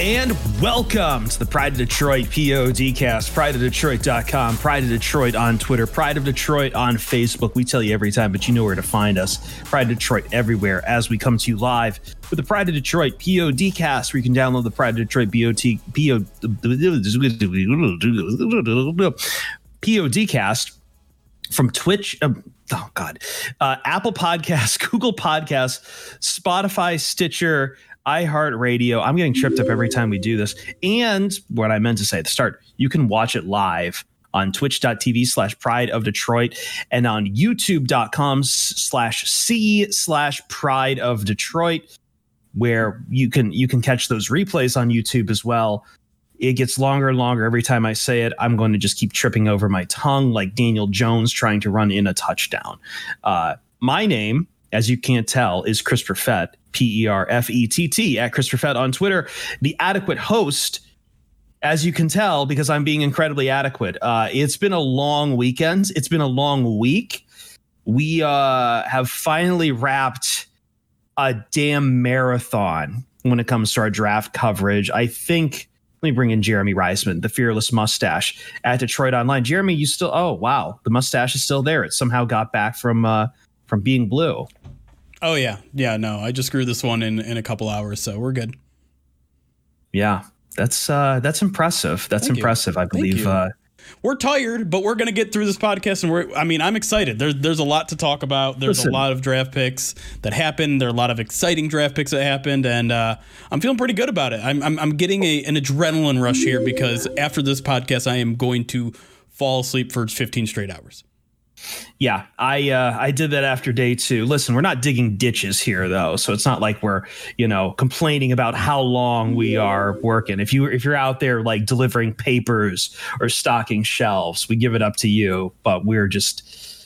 And welcome to the Pride of Detroit PODcast, prideofdetroit.com, Pride of Detroit on Twitter, Pride of Detroit on Facebook. We tell you every time, but you know where to find us. Pride of Detroit everywhere as we come to you live with the Pride of Detroit PODcast, where you can download the Pride of Detroit PODcast from Twitch. Apple Podcasts, Google Podcasts, Spotify, Stitcher, iHeartRadio. I'm getting tripped up every time we do this. And what I meant to say at the start, you can watch it live on twitch.tv/Pride of Detroit and on youtube.com/C/Pride of Detroit, where you can catch those replays on YouTube as well. It gets longer and longer every time I say it. I'm going to just keep tripping over my tongue like Daniel Jones trying to run in a touchdown. My name, as you can't tell, is Christopher Fett, P-E-R-F-E-T-T, at Christopher Fett on Twitter, the adequate host, as you can tell, because I'm being incredibly adequate. It's been a long weekend. It's been a long week. We have finally wrapped a damn marathon when it comes to our draft coverage. I think, let me bring in Jeremy Reisman, the fearless mustache, at Detroit Online. Jeremy, you still, oh, wow, the mustache is still there. It somehow got back from being blue. Oh, yeah. Yeah, no, I just grew this one in a couple hours, so we're good. Yeah, that's impressive. That's impressive, I believe. We're tired, but we're going to get through this podcast. And I'm excited. There's a lot to talk about. There's a lot of draft picks that happened. There are a lot of exciting draft picks that happened. And I'm feeling pretty good about it. I'm getting an adrenaline rush here because after this podcast, I am going to fall asleep for 15 straight hours. Yeah, I did that after day two. Listen, we're not digging ditches here, though, so it's not like we're, complaining about how long we are working. If you're out there like delivering papers or stocking shelves, we give it up to you. But we're just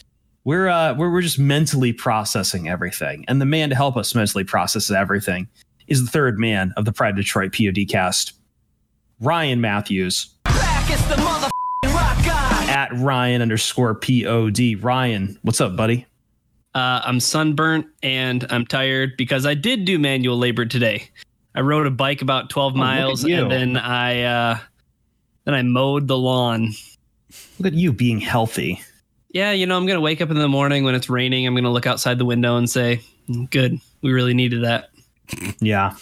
mentally processing everything. And the man to help us mentally process everything is the third man of the Pride of Detroit PODcast, Ryan Matthews. Back is the mother. At Ryan_POD. Ryan, what's up, buddy? I'm sunburnt and I'm tired because I did do manual labor today. I rode a bike about 12 miles and then I mowed the lawn. Look at you being healthy. Yeah, I'm going to wake up in the morning when it's raining. I'm going to look outside the window and say, good, we really needed that. Yeah,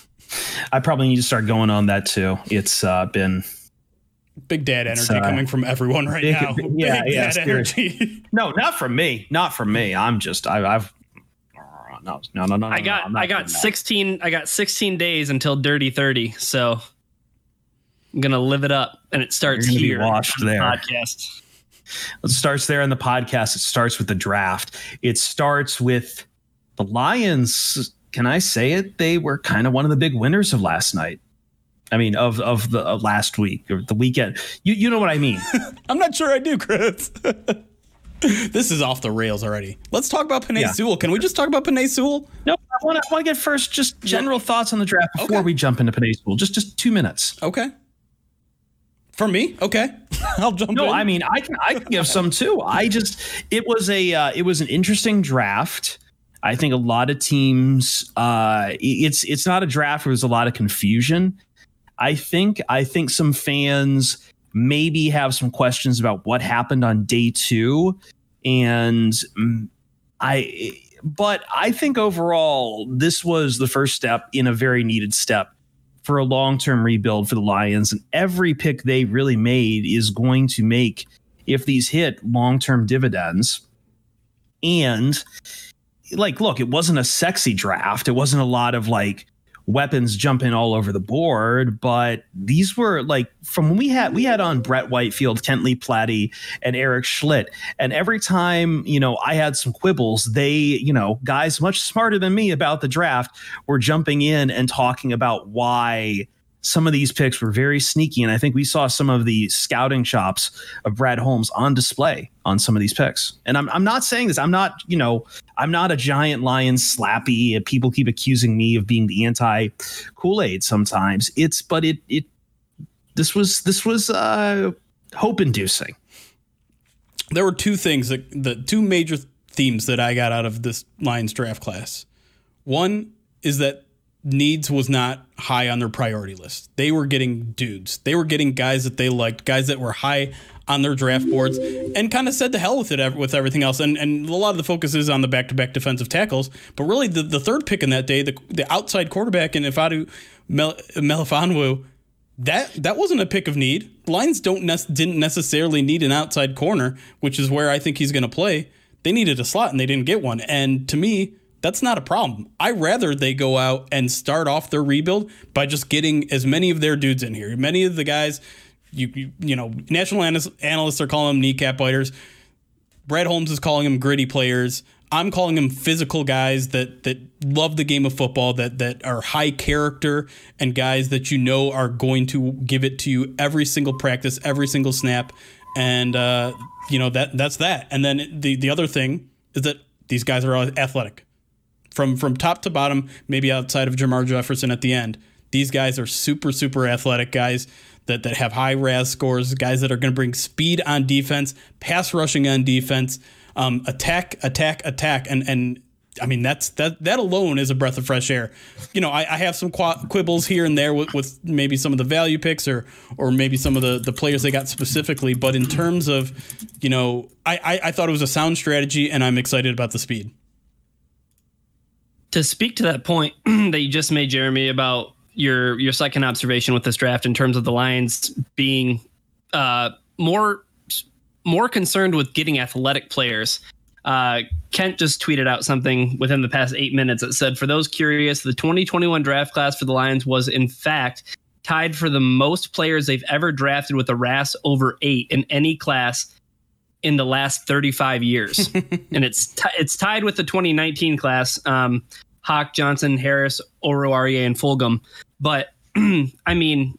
I probably need to start going on that too. It's been... Big dad energy coming from everyone right now. Yeah, big dad energy. No, not from me. Not from me. I'm just I've no. I got 16. That. I got 16 days until Dirty 30. So I'm gonna live it up, and it starts here. Washed there. Podcast. It starts there in the podcast. It starts with the draft. It starts with the Lions. Can I say it? They were kind of one of the big winners of last night. I mean, of last week or the weekend. You know what I mean. I'm not sure I do, Chris. This is off the rails already. Let's talk about Penei Sewell. Can we just talk about Penei Sewell? No, I want to get first just general thoughts on the draft before we jump into Penei Sewell. Just 2 minutes. Okay. For me? Okay. I'll jump in. No, I mean, I can give some too. It was an interesting draft. I think a lot of teams, it's not a draft where there's a lot of confusion. I think some fans maybe have some questions about what happened on day two. But I think overall, this was the first step in a very needed step for a long-term rebuild for the Lions. And every pick they really made is going to make, if these hit, long-term dividends. And like, look, it wasn't a sexy draft. It wasn't a lot of like weapons jumping all over the board, but these were like from we had on Brett Whitefield, Kent Lee Platty, and Eric Schlitt. And every time, I had some quibbles, they, guys much smarter than me about the draft were jumping in and talking about why some of these picks were very sneaky. And I think we saw some of the scouting chops of Brad Holmes on display on some of these picks. And I'm not saying this. I'm not a giant lion slappy. People keep accusing me of being the anti-Kool-Aid sometimes. This was hope inducing. There were two things the two major themes that I got out of this Lions draft class. One is that needs was not high on their priority list. They were getting dudes. They were getting guys that they liked, guys that were high on their draft boards, and kind of said to hell with it, with everything else. And a lot of the focus is on the back-to-back defensive tackles. But really, the third pick in that day, the outside quarterback in Ifeatu Melifonwu, that wasn't a pick of need. Lions didn't necessarily need an outside corner, which is where I think he's going to play. They needed a slot, and they didn't get one. And to me, that's not a problem. I rather they go out and start off their rebuild by just getting as many of their dudes in here. Many of the guys, national analysts are calling them kneecap biters. Brad Holmes is calling them gritty players. I'm calling them physical guys that love the game of football, that are high character, and guys that are going to give it to you every single practice, every single snap, and that's that. And then the other thing is that these guys are athletic. From top to bottom, maybe outside of Jermar Jefferson at the end, these guys are super, super athletic guys that have high RAS scores, guys that are going to bring speed on defense, pass rushing on defense, attack. And I mean, that alone is a breath of fresh air. I have some quibbles here and there with maybe some of the value picks or maybe some of the players they got specifically. But in terms of, I thought it was a sound strategy, and I'm excited about the speed. To speak to that point that you just made, Jeremy, about your second observation with this draft in terms of the Lions being more concerned with getting athletic players, Kent just tweeted out something within the past 8 minutes that said, for those curious, the 2021 draft class for the Lions was, in fact, tied for the most players they've ever drafted with a RAS over 8 in any class in the last 35 years. And it's tied with the 2019 class, Hawk, Johnson, Harris, Oruwariye, and Fulgham. But I mean,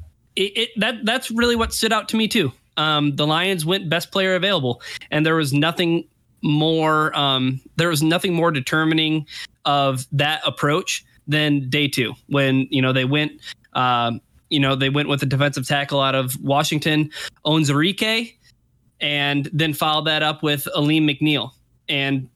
that's really what stood out to me too. The Lions went best player available, and there was nothing more. There was nothing more determining of that approach than day two, when they went with a defensive tackle out of Washington, Onwuzurike, and then followed that up with Alim McNeill. And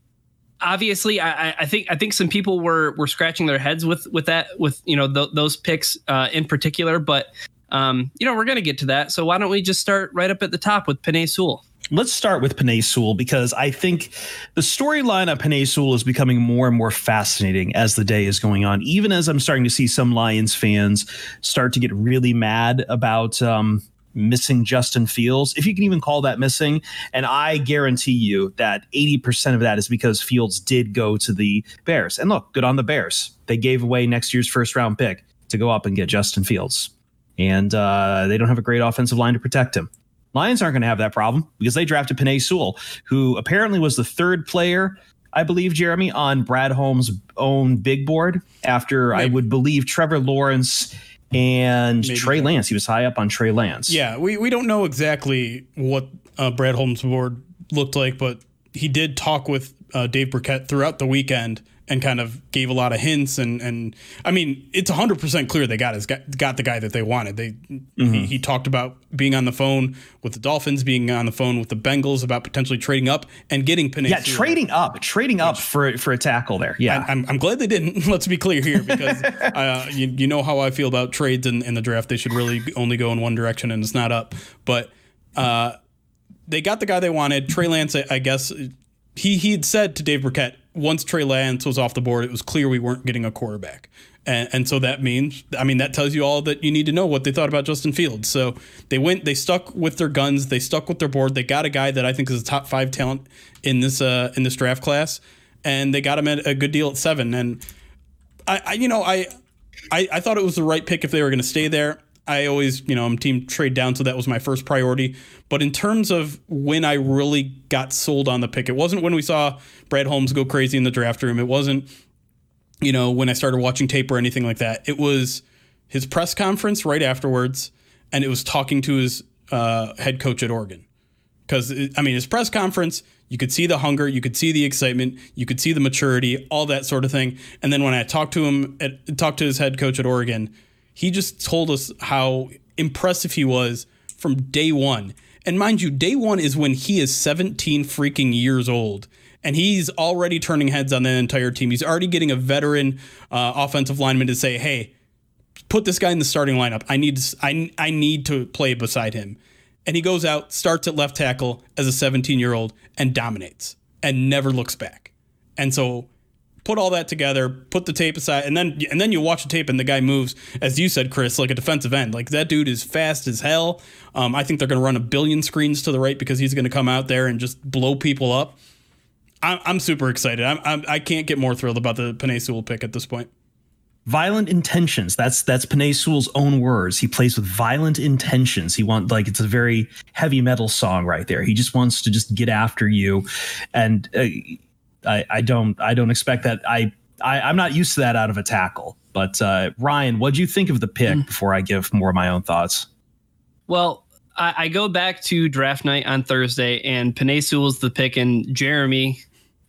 obviously, I think some people were scratching their heads with those picks in particular. But we're going to get to that. So why don't we just start right up at the top with Penei Sewell? Let's start with Penei Sewell, because I think the storyline of Penei Sewell is becoming more and more fascinating as the day is going on, even as I'm starting to see some Lions fans start to get really mad about missing Justin Fields, if you can even call that missing. And I guarantee you that 80% of that is because Fields did go to the Bears. And look, good on the Bears. They gave away next year's first round pick to go up and get Justin Fields. And they don't have a great offensive line to protect him. Lions aren't going to have that problem, because they drafted Penei Sewell, who apparently was the third player, I believe, Jeremy, on Brad Holmes' own big board after, maybe, I would believe, Trevor Lawrence and maybe Trey Lance. He was high up on Trey Lance. Yeah, we don't know exactly what Brad Holmes' board looked like, but he did talk with Dave Burkett throughout the weekend and kind of gave a lot of hints. And I mean, it's 100% clear they got the guy that they wanted. He talked about being on the phone with the Dolphins, being on the phone with the Bengals about potentially trading up and getting Penei. Yeah, trading up for a tackle there. Yeah, I'm glad they didn't. Let's be clear here, because you know how I feel about trades in the draft. They should really only go in one direction, and it's not up. But they got the guy they wanted. Trey Lance, I guess, he had said to Dave Burkett, once Trey Lance was off the board, it was clear we weren't getting a quarterback. And so that means, I mean, that tells you all that you need to know what they thought about Justin Fields. So they stuck with their guns. They stuck with their board. They got a guy that I think is a top 5 talent in this draft class, and they got him at a good deal at 7. And I thought it was the right pick if they were going to stay there. I always, I'm team trade down, so that was my first priority. But in terms of when I really got sold on the pick, it wasn't when we saw Brad Holmes go crazy in the draft room. It wasn't, when I started watching tape or anything like that. It was his press conference right afterwards, and it was talking to his head coach at Oregon. Because, his press conference, you could see the hunger, you could see the excitement, you could see the maturity, all that sort of thing. And then when I talked to his head coach at Oregon, he just told us how impressive he was from day one. And mind you, day one is when he is 17 freaking years old. And he's already turning heads on the entire team. He's already getting a veteran offensive lineman to say, hey, put this guy in the starting lineup. I need to play beside him. And he goes out, starts at left tackle as a 17-year-old, and dominates and never looks back. And so put all that together, put the tape aside, and then you watch the tape and the guy moves, as you said, Chris, like a defensive end. Like, that dude is fast as hell. I think they're going to run a billion screens to the right because he's going to come out there and just blow people up. I'm super excited. I can't get more thrilled about the Penei Sewell pick at this point. Violent intentions. That's Penei Sewell's own words. He plays with violent intentions. He wants, like, it's a very heavy metal song right there. He just wants to just get after you, and I don't expect that. I'm not used to that out of a tackle. But Ryan, what'd you think of the pick before I give more of my own thoughts? Well, I go back to draft night on Thursday, and Penei Sewell's the pick, and Jeremy,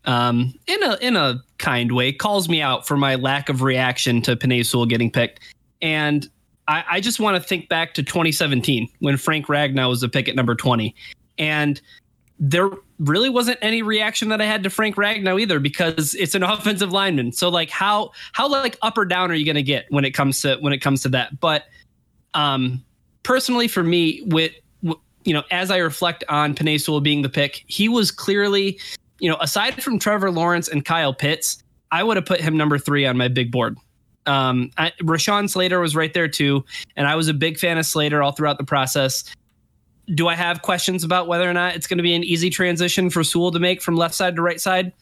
in a kind way, calls me out for my lack of reaction to Penei Sewell getting picked. And I just want to think back to 2017 when Frank Ragnow was the pick at number 20, and there really wasn't any reaction that I had to Frank Ragnow either, because it's an offensive lineman. So like how like up or down are you going to get when it comes to that? But personally for me, with, as I reflect on Penei Sewell being the pick, he was clearly, aside from Trevor Lawrence and Kyle Pitts, I would have put him number 3 on my big board. Rashawn Slater was right there too, and I was a big fan of Slater all throughout the process. Do I have questions about whether or not it's going to be an easy transition for Sewell to make from left side to right side?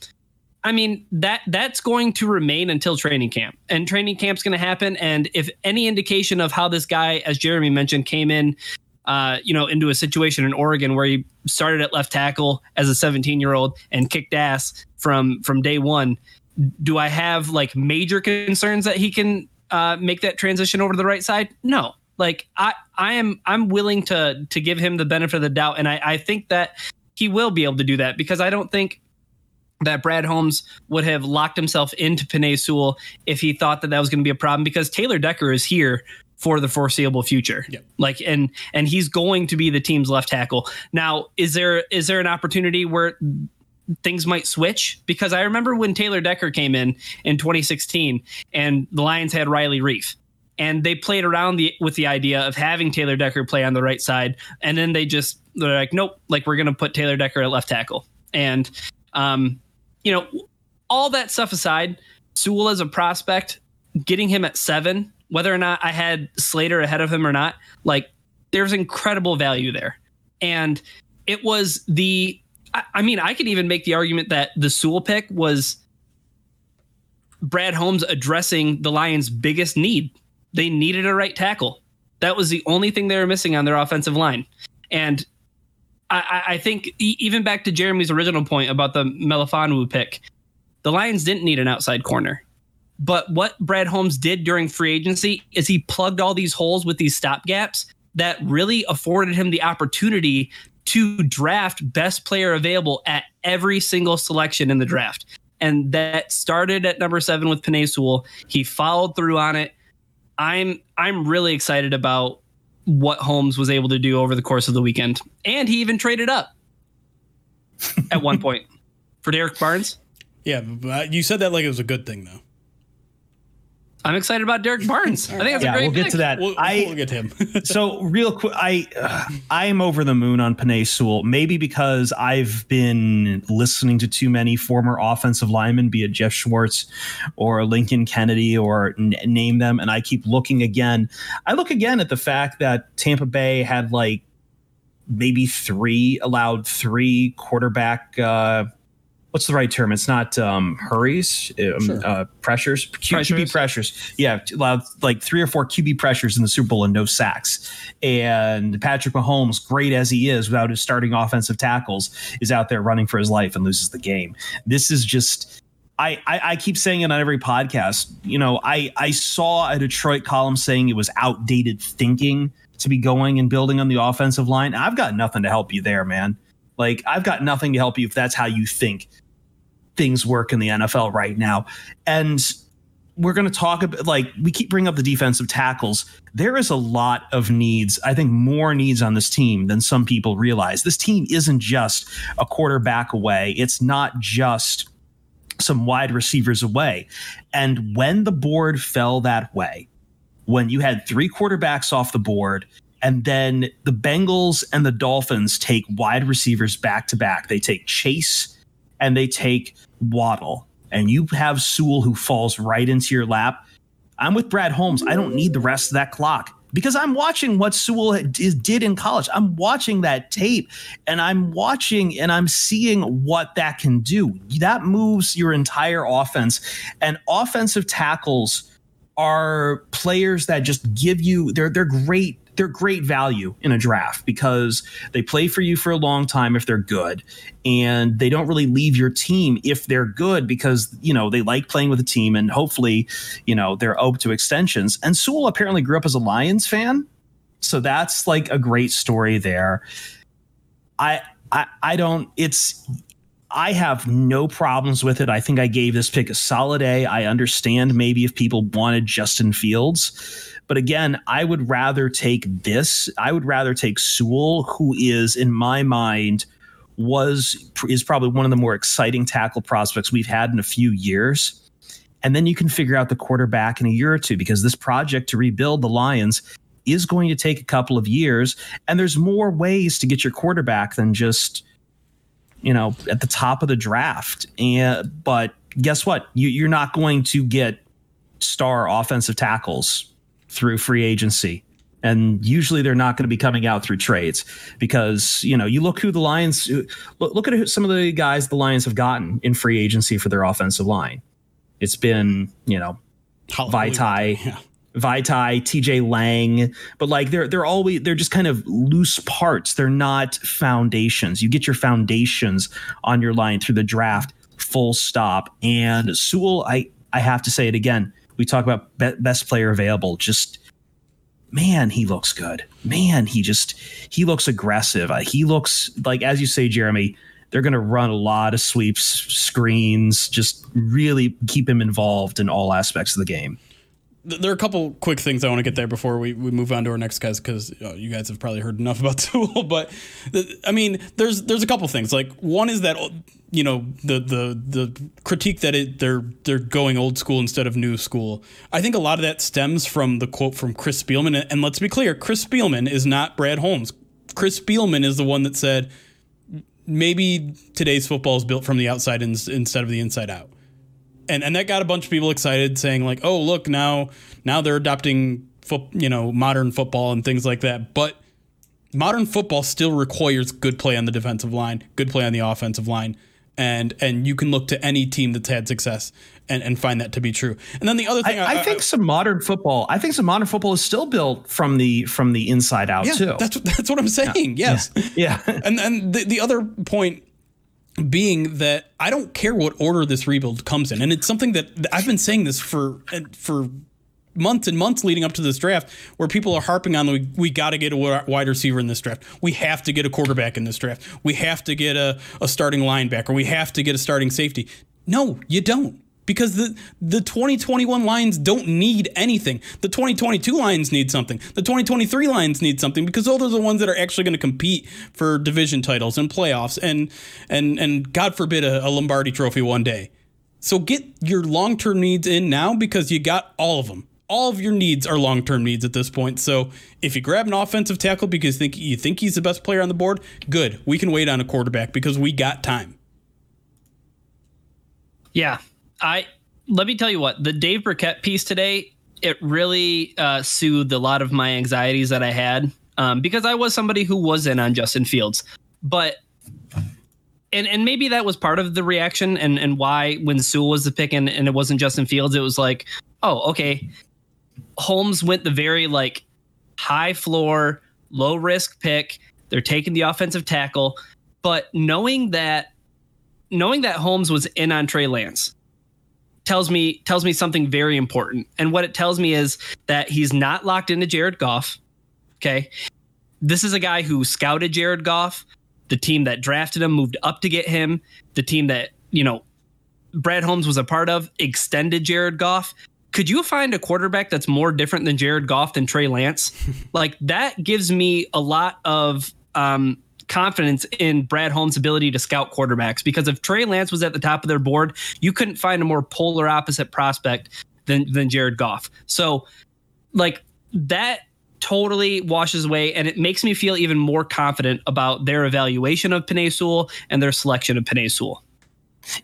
I mean, that's going to remain until training camp, and training camp's going to happen. And if any indication of how this guy, as Jeremy mentioned, came in, into a situation in Oregon where he started at left tackle as a 17-year-old and kicked ass from day one, do I have like major concerns that he can make that transition over to the right side? No. Like I'm willing to give him the benefit of the doubt. And I think that he will be able to do that, because I don't think that Brad Holmes would have locked himself into Penei Sewell if he thought that was going to be a problem, because Taylor Decker is here for the foreseeable future. Yep. Like, and he's going to be the team's left tackle. Now, is there an opportunity where things might switch? Because I remember when Taylor Decker came in 2016 and the Lions had Riley Reiff, and they played around with the idea of having Taylor Decker play on the right side. And then they're like, nope, like we're going to put Taylor Decker at left tackle. And, all that stuff aside, Sewell as a prospect, getting him at 7, whether or not I had Slater ahead of him or not, like there's incredible value there. And it was I could even make the argument that the Sewell pick was Brad Holmes addressing the Lions' biggest need. They needed a right tackle. That was the only thing they were missing on their offensive line. And I think even back to Jeremy's original point about the Melifonwu pick, the Lions didn't need an outside corner. But what Brad Holmes did during free agency is he plugged all these holes with these stop gaps that really afforded him the opportunity to draft best player available at every single selection in the draft. and that started at number 7 with Penei Sewell. He followed through on it. I'm really excited about what Holmes was able to do over the course of the weekend, and he even traded up at one point for Derrick Barnes. Yeah, but you said that like it was a good thing, though. I'm excited about Derrick Barnes. I think that's a great pick. Get to that. We'll get to him. So real quick, I am over the moon on Penei Sewell, maybe because I've been listening to too many former offensive linemen, be it Jeff Schwartz or Lincoln Kennedy or name them, and I keep looking again. I look again at the fact that Tampa Bay had like maybe allowed three quarterback what's the right term? It's not hurries, pressures, QB pressures. Yeah, like 3 or 4 QB pressures in the Super Bowl and no sacks. And Patrick Mahomes, great as he is without his starting offensive tackles, is out there running for his life and loses the game. This is just... I keep saying it on every podcast. You know, I saw a Detroit column saying it was outdated thinking to be going and building on the offensive line. I've got nothing to help you there, man. Like, I've got nothing to help you if that's how you think things work in the NFL right now. And we're going to talk about, like, we keep bringing up the defensive tackles. There is a lot of needs, I think more needs on this team than some people realize. This team isn't just a quarterback away. It's not just some wide receivers away. And when the board fell that way, when you had 3 quarterbacks off the board, and then the Bengals and the Dolphins take wide receivers back to back. They take Chase and they take Waddle. And you have Sewell who falls right into your lap. I'm with Brad Holmes. I don't need the rest of that clock because I'm watching what Sewell did in college. I'm watching that tape and I'm seeing what that can do. That moves your entire offense, and offensive tackles are players that just give you, they're great. They're great value in a draft because they play for you for a long time if they're good, and they don't really leave your team if they're good because, you know, they like playing with the team and hopefully, you know, they're open to extensions. And Sewell apparently grew up as a Lions fan. So that's like a great story there. I have no problems with it. I think I gave this pick a solid A. I understand maybe if people wanted Justin Fields. But again, I would rather take this. I would rather take Sewell, who is, in my mind, is probably one of the more exciting tackle prospects we've had in a few years. And then you can figure out the quarterback in a year or two, because this project to rebuild the Lions is going to take a couple of years. And there's more ways to get your quarterback than just, you know, at the top of the draft. But guess what? You're not going to get star offensive tackles through free agency, and usually they're not going to be coming out through trades, because, you know, you look who the Lions look at some of the guys the Lions have gotten in free agency for their offensive line. It's been, you know, Vitae, TJ Lang, but like they're just kind of loose parts. They're not foundations. You get your foundations on your line through the draft, full stop. And Sewell, I have to say it again. We talk about best player available. Just, man, he looks good. Man, he looks aggressive. He looks like, as you say, Jeremy, they're going to run a lot of sweeps, screens, just really keep him involved in all aspects of the game. There are a couple quick things I want to get there before we move on to our next guys, because you guys have probably heard enough about Sewell. But I mean, there's a couple things. Like, one is that, you know, the critique that they're going old school instead of new school. I think a lot of that stems from the quote from Chris Spielman. And let's be clear, Chris Spielman is not Brad Holmes. Chris Spielman is the one that said maybe today's football is built from the outside instead of the inside out. And that got a bunch of people excited, saying like, oh, look, now they're adopting modern football and things like that. But modern football still requires good play on the defensive line, good play on the offensive line. And you can look to any team that's had success and find that to be true. And then the other thing, I think some modern football is still built from the inside out, too. That's what I'm saying. Yeah. Yes. Yeah. And the other point being that I don't care what order this rebuild comes in. And it's something that I've been saying this for months and months leading up to this draft, where people are harping on, we got to get a wide receiver in this draft. We have to get a quarterback in this draft. We have to get a starting linebacker. We have to get a starting safety. No, you don't. Because the 2021 Lions don't need anything. The 2022 Lions need something. The 2023 Lions need something, because those are the ones that are actually going to compete for division titles and playoffs and God forbid a Lombardi trophy one day. So get your long-term needs in now, because you got all of them. All of your needs are long-term needs at this point. So if you grab an offensive tackle because you think he's the best player on the board, good. We can wait on a quarterback because we got time. Yeah. Let me tell you what, the Dave Burkett piece today, it really soothed a lot of my anxieties that I had, because I was somebody who was in on Justin Fields. But and maybe that was part of the reaction and why when Sewell was the pick and it wasn't Justin Fields, it was like, oh, okay. Holmes went the very like high floor, low risk pick. They're taking the offensive tackle. But knowing that Holmes was in on Trey Lance tells me something very important. And what it tells me is that he's not locked into Jared Goff. Okay. This is a guy who scouted Jared Goff. The team that drafted him moved up to get him. The team that, Brad Holmes was a part of extended Jared Goff. Could you find a quarterback that's more different than Jared Goff than Trey Lance? Like, that gives me a lot of confidence in Brad Holmes' ability to scout quarterbacks, because if Trey Lance was at the top of their board, you couldn't find a more polar opposite prospect than Jared Goff. So like that totally washes away, and it makes me feel even more confident about their evaluation of Penei Sewell and their selection of Penei Sewell.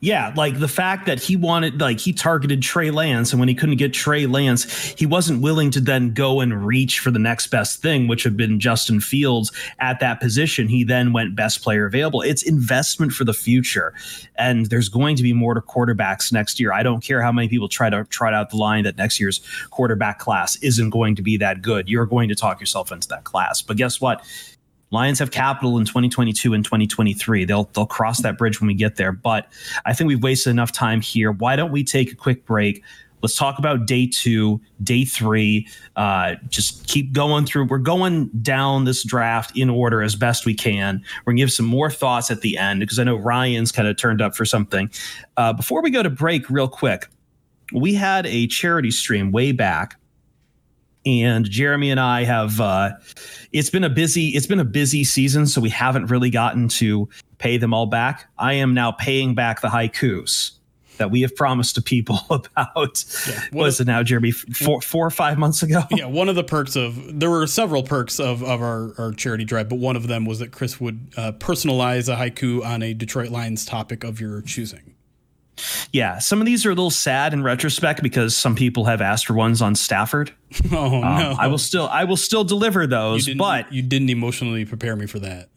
Yeah, like the fact that he targeted Trey Lance, and when he couldn't get Trey Lance, he wasn't willing to then go and reach for the next best thing, which had been Justin Fields at that position. He then went best player available. It's investment for the future, and there's going to be more to quarterbacks next year. I don't care how many people try to trot out the line that next year's quarterback class isn't going to be that good. You're going to talk yourself into that class, but guess what? Lions have capital in 2022 and 2023. They'll cross that bridge when we get there. But I think we've wasted enough time here. Why don't we take a quick break? Let's talk about day 2, day 3. Just keep going through. We're going down this draft in order as best we can. We're going to give some more thoughts at the end, because I know Ryan's kind of turned up for something. Before we go to break, real quick, we had a charity stream way back. And Jeremy and I have it's been a busy season, so we haven't really gotten to pay them all back. I am now paying back the haikus that we have promised to people about. Yeah. Was it now, Jeremy, four or 5 months ago? Yeah, one of the perks there were several perks of our charity drive, but one of them was that Chris would personalize a haiku on a Detroit Lions topic of your choosing. Yeah, some of these are a little sad in retrospect, because some people have asked for ones on Stafford. Oh, no. I will still deliver those, but you didn't emotionally prepare me for that.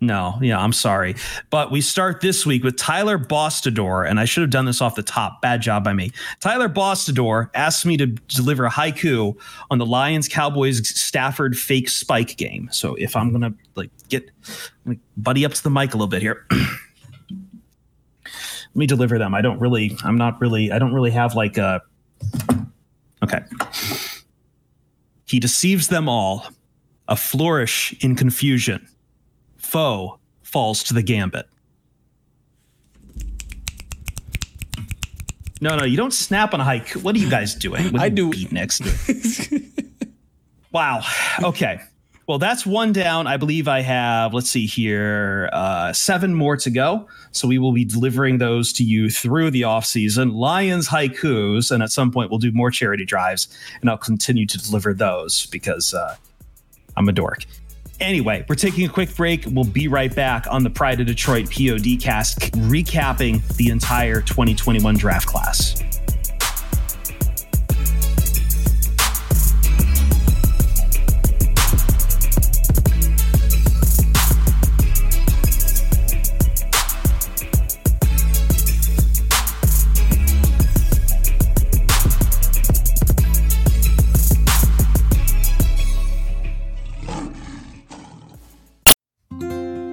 No, yeah, I'm sorry. But we start this week with Tyler Bostador, and I should have done this off the top. Bad job by me. Tyler Bostador asked me to deliver a haiku on the Lions-Cowboys Stafford fake spike game. So if I'm gonna buddy up to the mic a little bit here. Let me deliver them. Okay. He deceives them all. A flourish in confusion. Foe falls to the gambit. No, you don't snap on a haiku. What are you guys doing? What I do. Beat next. Wow. Okay. Well, that's one down. I believe I have, let's see here, 7 more to go. So we will be delivering those to you through the offseason. Lions haikus, and at some point we'll do more charity drives, and I'll continue to deliver those because I'm a dork. Anyway, we're taking a quick break. We'll be right back on the Pride of Detroit PODcast, recapping the entire 2021 draft class.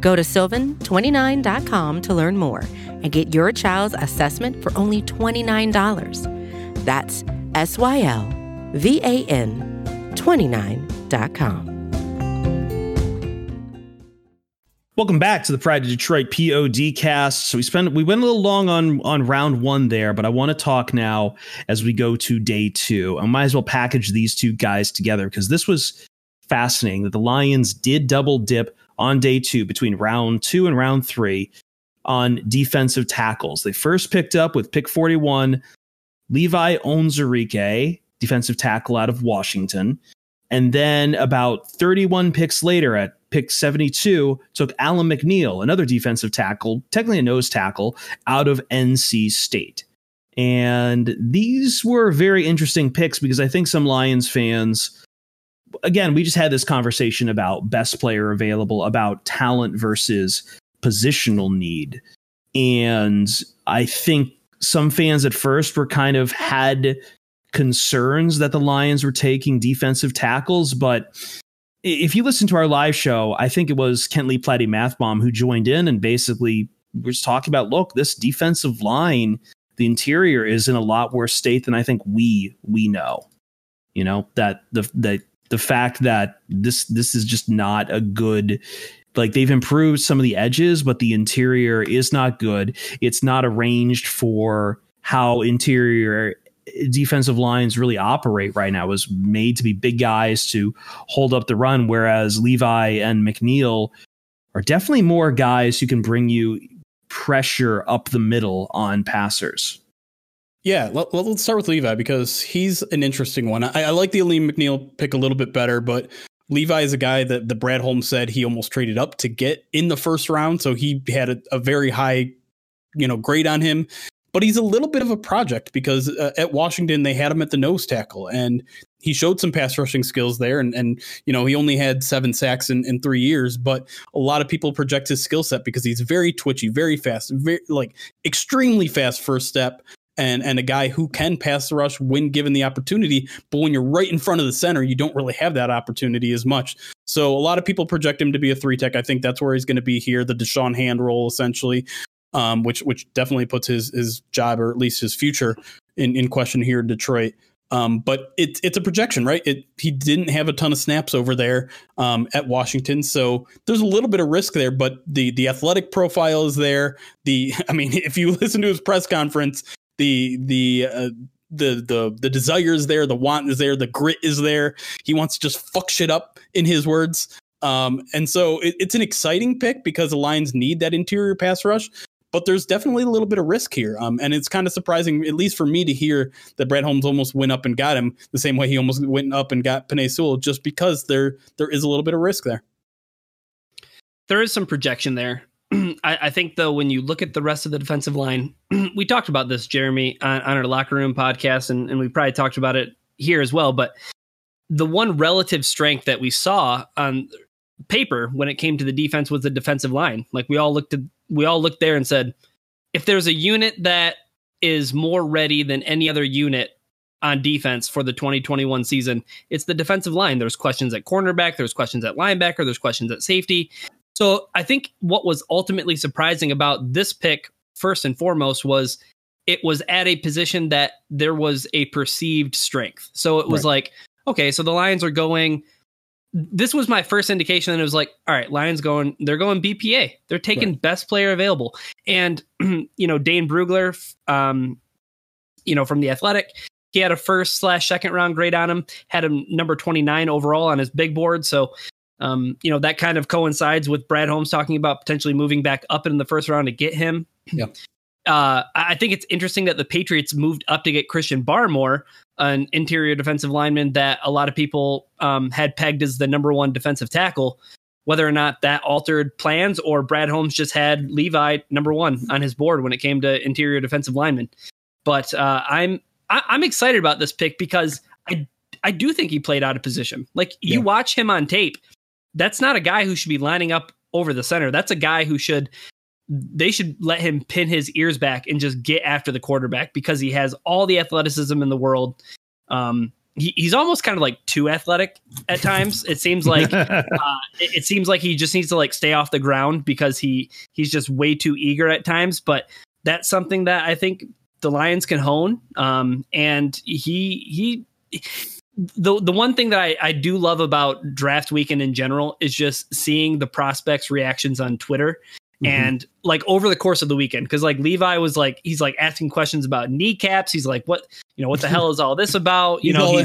Go to sylvan29.com to learn more and get your child's assessment for only $29. That's SYLVAN29.com. Welcome back to the Pride of Detroit PODcast. So we went a little long on round one there, but I want to talk now as we go to day two. I might as well package these two guys together because this was fascinating that the Lions did double dip on day two between round two and round three on defensive tackles. They first picked up with pick 41, Levi Onwuzurike, defensive tackle out of Washington. And then about 31 picks later at pick 72 took Alim McNeill, another defensive tackle, technically a nose tackle, out of NC State. And these were very interesting picks because I think some Lions fans, again, we just had this conversation about best player available, about talent versus positional need. And I think some fans at first were kind of had concerns that the Lions were taking defensive tackles. But if you listen to our live show, I think it was Kent Lee Platty Math Bomb who joined in and basically was talking about, look, this defensive line, the interior is in a lot worse state than I think we know, you know, that the fact that this is just not a good, like they've improved some of the edges, but the interior is not good. It's not arranged for how interior defensive lines really operate right now. It was made to be big guys to hold up the run, whereas Levi and McNeill are definitely more guys who can bring you pressure up the middle on passers. Yeah, let's start with Levi because he's an interesting one. I like the Alim McNeill pick a little bit better, but Levi is a guy that the Brad Holmes said he almost traded up to get in the first round, so he had a very high, grade on him. But he's a little bit of a project because at Washington, they had him at the nose tackle and he showed some pass rushing skills there. And he only had 7 sacks in 3 years. But a lot of people project his skill set because he's very twitchy, very fast, very extremely fast first step and a guy who can pass the rush when given the opportunity. But when you're right in front of the center, you don't really have that opportunity as much. So a lot of people project him to be a 3-tech. I think that's where he's going to be here. The Deshaun Hand role, essentially. Which definitely puts his job or at least his future in question here in Detroit. But it's a projection, right? He didn't have a ton of snaps over there at Washington, so there's a little bit of risk there. But the athletic profile is there. If you listen to his press conference, the desire is there, the want is there, the grit is there. He wants to just fuck shit up, in his words. And so it's an exciting pick because the Lions need that interior pass rush, but there's definitely a little bit of risk here. And it's kind of surprising, at least for me, to hear that Brad Holmes almost went up and got him the same way he almost went up and got Penei Sewell, just because there is a little bit of risk there. There is some projection there. I think, though, when you look at the rest of the defensive line, we talked about this, Jeremy, on our Locker Room podcast, and we probably talked about it here as well. But the one relative strength that we saw on paper when it came to the defense was the defensive line. Like we all looked there and said, if there's a unit that is more ready than any other unit on defense for the 2021 season, it's the defensive line. There's questions at cornerback, there's questions at linebacker, there's questions at safety. So I think what was ultimately surprising about this pick, first and foremost, was it was at a position that there was a perceived strength. So it was right. Like, okay, so the Lions are going, this was my first indication that it was like, all right, Lions going, they're going BPA. They're taking best player available. And, Dane Brugler, from The Athletic, he had a first/second round grade on him, had him number 29 overall on his big board. So, that kind of coincides with Brad Holmes talking about potentially moving back up in the first round to get him. Yeah. I think it's interesting that the Patriots moved up to get Christian Barmore, an interior defensive lineman that a lot of people had pegged as the number one defensive tackle. Whether or not that altered plans or Brad Holmes just had Levi number one on his board when it came to interior defensive linemen. But I'm excited about this pick because I do think he played out of position. Like you watch him on tape. That's not a guy who should be lining up over the center. That's a guy who they should let him pin his ears back and just get after the quarterback because he has all the athleticism in the world. He's almost kind of like too athletic at times. It seems like he just needs to like stay off the ground because he's just way too eager at times. But that's something that I think the Lions can hone. And the one thing that I do love about draft weekend in general is just seeing the prospects' reactions on Twitter. And like over the course of the weekend, because like Levi was like, he's like asking questions about kneecaps. He's like, what the hell is all this about? You know,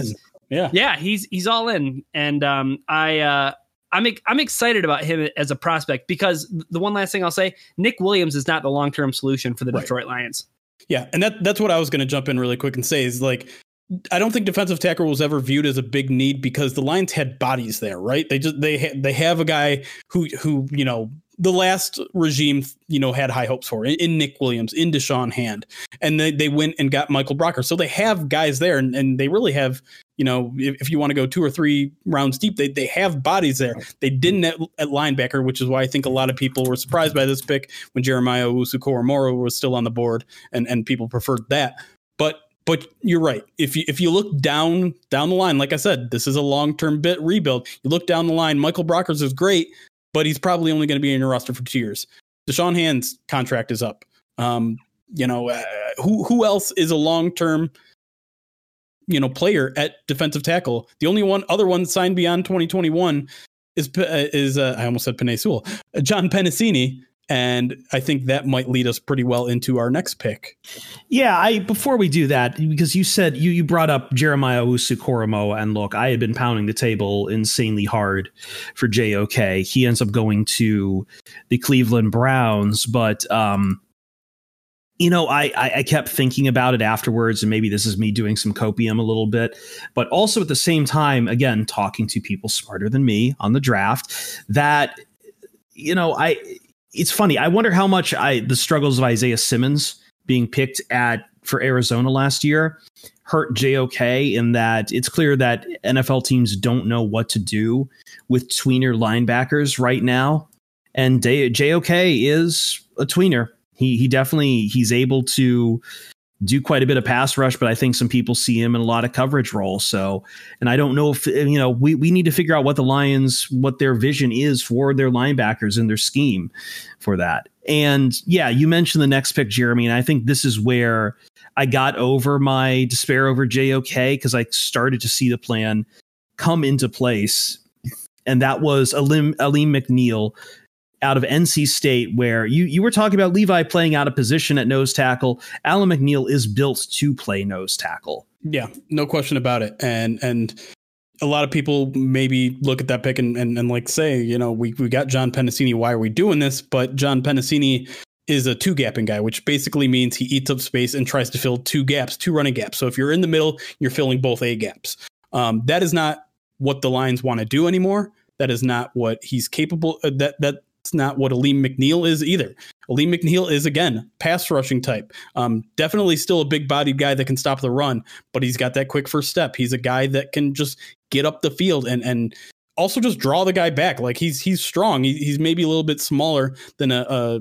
he's all in. And I'm excited about him as a prospect because the one last thing I'll say, Nick Williams is not the long term solution for the Detroit Lions. Yeah. And that's what I was going to jump in really quick and say is like, I don't think defensive tackle was ever viewed as a big need because the Lions had bodies there, right? They have a guy who, you know, the last regime, you know, had high hopes for in Nick Williams, in Deshaun Hand, and they went and got Michael Brockers. So they have guys there, and they really have, you know, if you want to go 2 or 3 rounds deep, they have bodies there. They didn't at linebacker, which is why I think a lot of people were surprised by this pick when Jeremiah Owusu-Koramoah was still on the board, and people preferred that. But you're right. If you look down the line, like I said, this is a long-term bit rebuild. You look down the line, Michael Brockers is great, but he's probably only going to be in your roster for 2 years. Deshaun Hand's contract is up. Who else is a long-term, you know, player at defensive tackle? The only other one signed beyond 2021 is I almost said Penei Sewell, John Penisini. And I think that might lead us pretty well into our next pick. Yeah, before we do that, because you said you brought up Jeremiah Owusu-Koramoah, and look, I had been pounding the table insanely hard for JOK. He ends up going to the Cleveland Browns, but you know, I kept thinking about it afterwards, and maybe this is me doing some copium a little bit, but also at the same time, again, talking to people smarter than me on the draft, that you know, it's funny. I wonder how much the struggles of Isaiah Simmons being picked for Arizona last year hurt JOK in that it's clear that NFL teams don't know what to do with tweener linebackers right now. And JOK is a tweener. He's able to do quite a bit of pass rush, but I think some people see him in a lot of coverage roles. So, and I don't know if, you know, we need to figure out what the Lions, what their vision is for their linebackers and their scheme for that. And yeah, you mentioned the next pick, Jeremy, and I think this is where I got over my despair over JOK because I started to see the plan come into place. And that was Alim McNeill out of NC State, where you were talking about Levi playing out of position at nose tackle. Alim McNeill is built to play nose tackle. Yeah, no question about it. And a lot of people maybe look at that pick and like say, you know, we got John Penisini. Why are we doing this? But John Penisini is a two-gapping guy, which basically means he eats up space and tries to fill 2 gaps, 2 running gaps. So if you're in the middle, you're filling both A gaps. That is not what the Lions want to do anymore. That is not what he's capable of. That's not what Alim McNeill is either. Alim McNeill is, again, pass rushing type. Definitely still a big bodied guy that can stop the run, but he's got that quick first step. He's a guy that can just get up the field and also just draw the guy back. Like he's strong. He's maybe a little bit smaller than a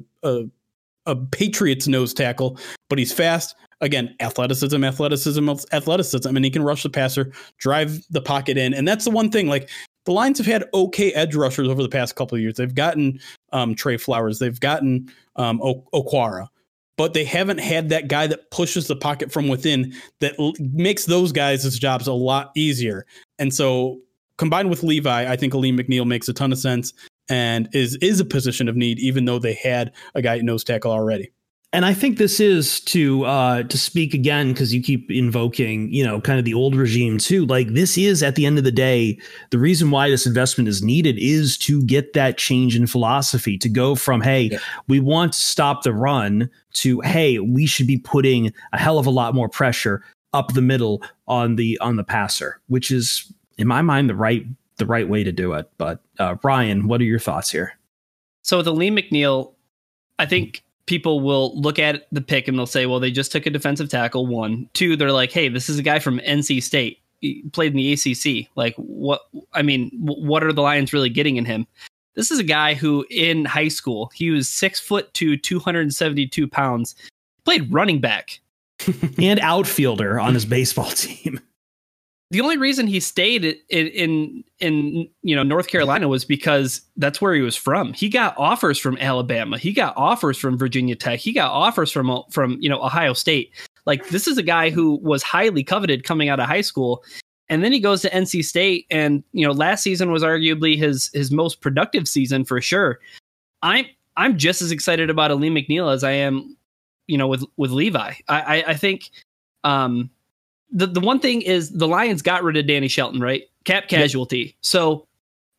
Patriots nose tackle, but he's fast. Again, athleticism, and he can rush the passer, drive the pocket in. And that's the one thing, like, the Lions have had okay edge rushers over the past couple of years. They've gotten Trey Flowers. They've gotten Okwara. But they haven't had that guy that pushes the pocket from within that makes those guys' jobs a lot easier. And so combined with Levi, I think Alim McNeill makes a ton of sense and is a position of need, even though they had a guy at nose tackle already. And I think this is to speak again, because you keep invoking, you know, kind of the old regime too. Like, this is, at the end of the day, the reason why this investment is needed is to get that change in philosophy, to go from, hey, we want to stop the run, to, hey, we should be putting a hell of a lot more pressure up the middle on the passer, which is, in my mind, the right way to do it. But Ryan, what are your thoughts here? So with Alim McNeill, I think people will look at the pick and they'll say, well, they just took a defensive tackle. 1, 2, they're like, hey, this is a guy from NC State. He played in the ACC. Like, what? I mean, what are the Lions really getting in him? This is a guy who in high school, he was 6'2", 272 pounds, played running back and outfielder on his baseball team. The only reason he stayed in you know, North Carolina was because that's where he was from. He got offers from Alabama. He got offers from Virginia Tech. He got offers from you know, Ohio State. Like, this is a guy who was highly coveted coming out of high school. And then he goes to NC State. And, you know, last season was arguably his most productive season for sure. I'm just as excited about Alim McNeill as I am, you know, with Levi. I think The one thing is the Lions got rid of Danny Shelton, right? Cap casualty. Yep. So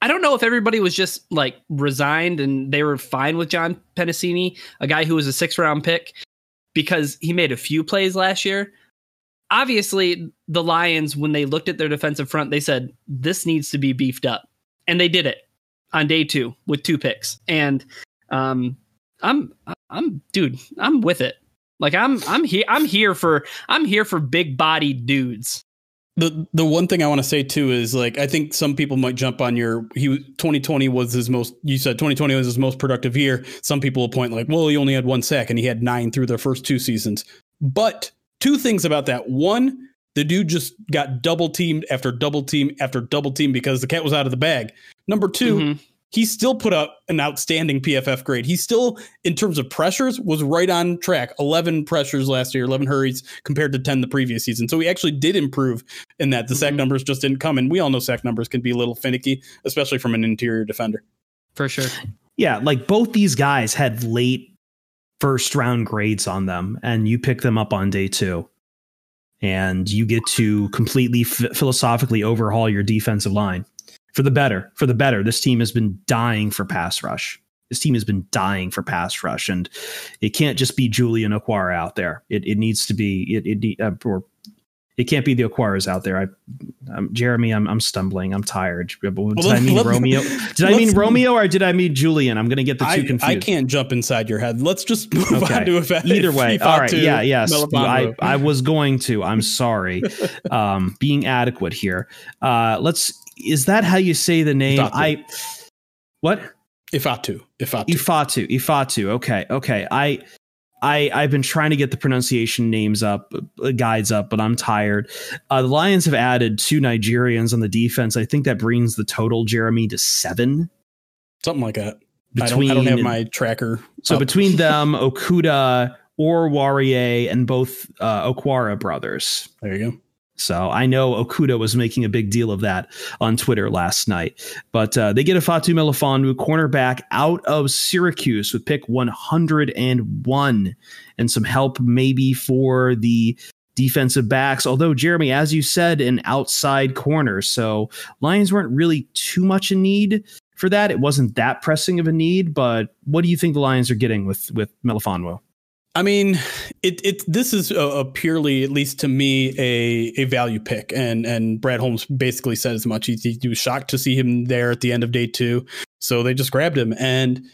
I don't know if everybody was just like resigned and they were fine with John Penisini, a guy who was a 6th round pick, because he made a few plays last year. Obviously, the Lions, when they looked at their defensive front, they said, this needs to be beefed up. And they did it on day 2 with 2 picks. And I'm with it. Like, I'm here for big bodied dudes. The one thing I want to say too is, like, I think some people might jump on your 2020 was his most, you said 2020 was his most productive year. Some people will point like, well, he only had 1 sack and he had 9 through their first 2 seasons. But 2 things about that. 1, the dude just got double teamed after double team after double team because the cat was out of the bag. Number 2. Mm-hmm. He still put up an outstanding PFF grade. He still, in terms of pressures, was right on track. 11 pressures last year, 11 hurries compared to 10 the previous season. So he actually did improve in that. The sack numbers just didn't come. And we all know sack numbers can be a little finicky, especially from an interior defender. For sure. Yeah, like both these guys had late 1st round grades on them, and you pick them up on day 2. And you get to completely philosophically overhaul your defensive line. For the better. This team has been dying for pass rush. And it can't just be Julian Okwara out there. It needs to be or it can't be the Okwaras out there. Jeremy, I'm stumbling. I'm tired. Did I mean Romeo or did I mean Julian? I'm going to get the two confused. I can't jump inside your head. Let's just move on to Ifeatu. Either way. All right. Yeah. Yes. I was going to. I'm sorry. Being adequate here. Is that how you say the name? Ifeatu. Ifeatu. Okay. I've been trying to get the pronunciation names up, guides up, but I'm tired. The Lions have added 2 Nigerians on the defense. I think that brings the total, Jeremy, to 7. Something like that. I don't have my tracker. So between them, Okuda, Oruwariye, and both Okwara brothers. There you go. So I know Okuda was making a big deal of that on Twitter last night, but they get Ifeatu Melifonwu, cornerback out of Syracuse with pick 101, and some help maybe for the defensive backs. Although, Jeremy, as you said, an outside corner. So Lions weren't really too much in need for that. It wasn't that pressing of a need. But what do you think the Lions are getting with Melifonwu? I mean, this is a purely, at least to me, a value pick. And Brad Holmes basically said as much. He was shocked to see him there at the end of day 2. So they just grabbed him. And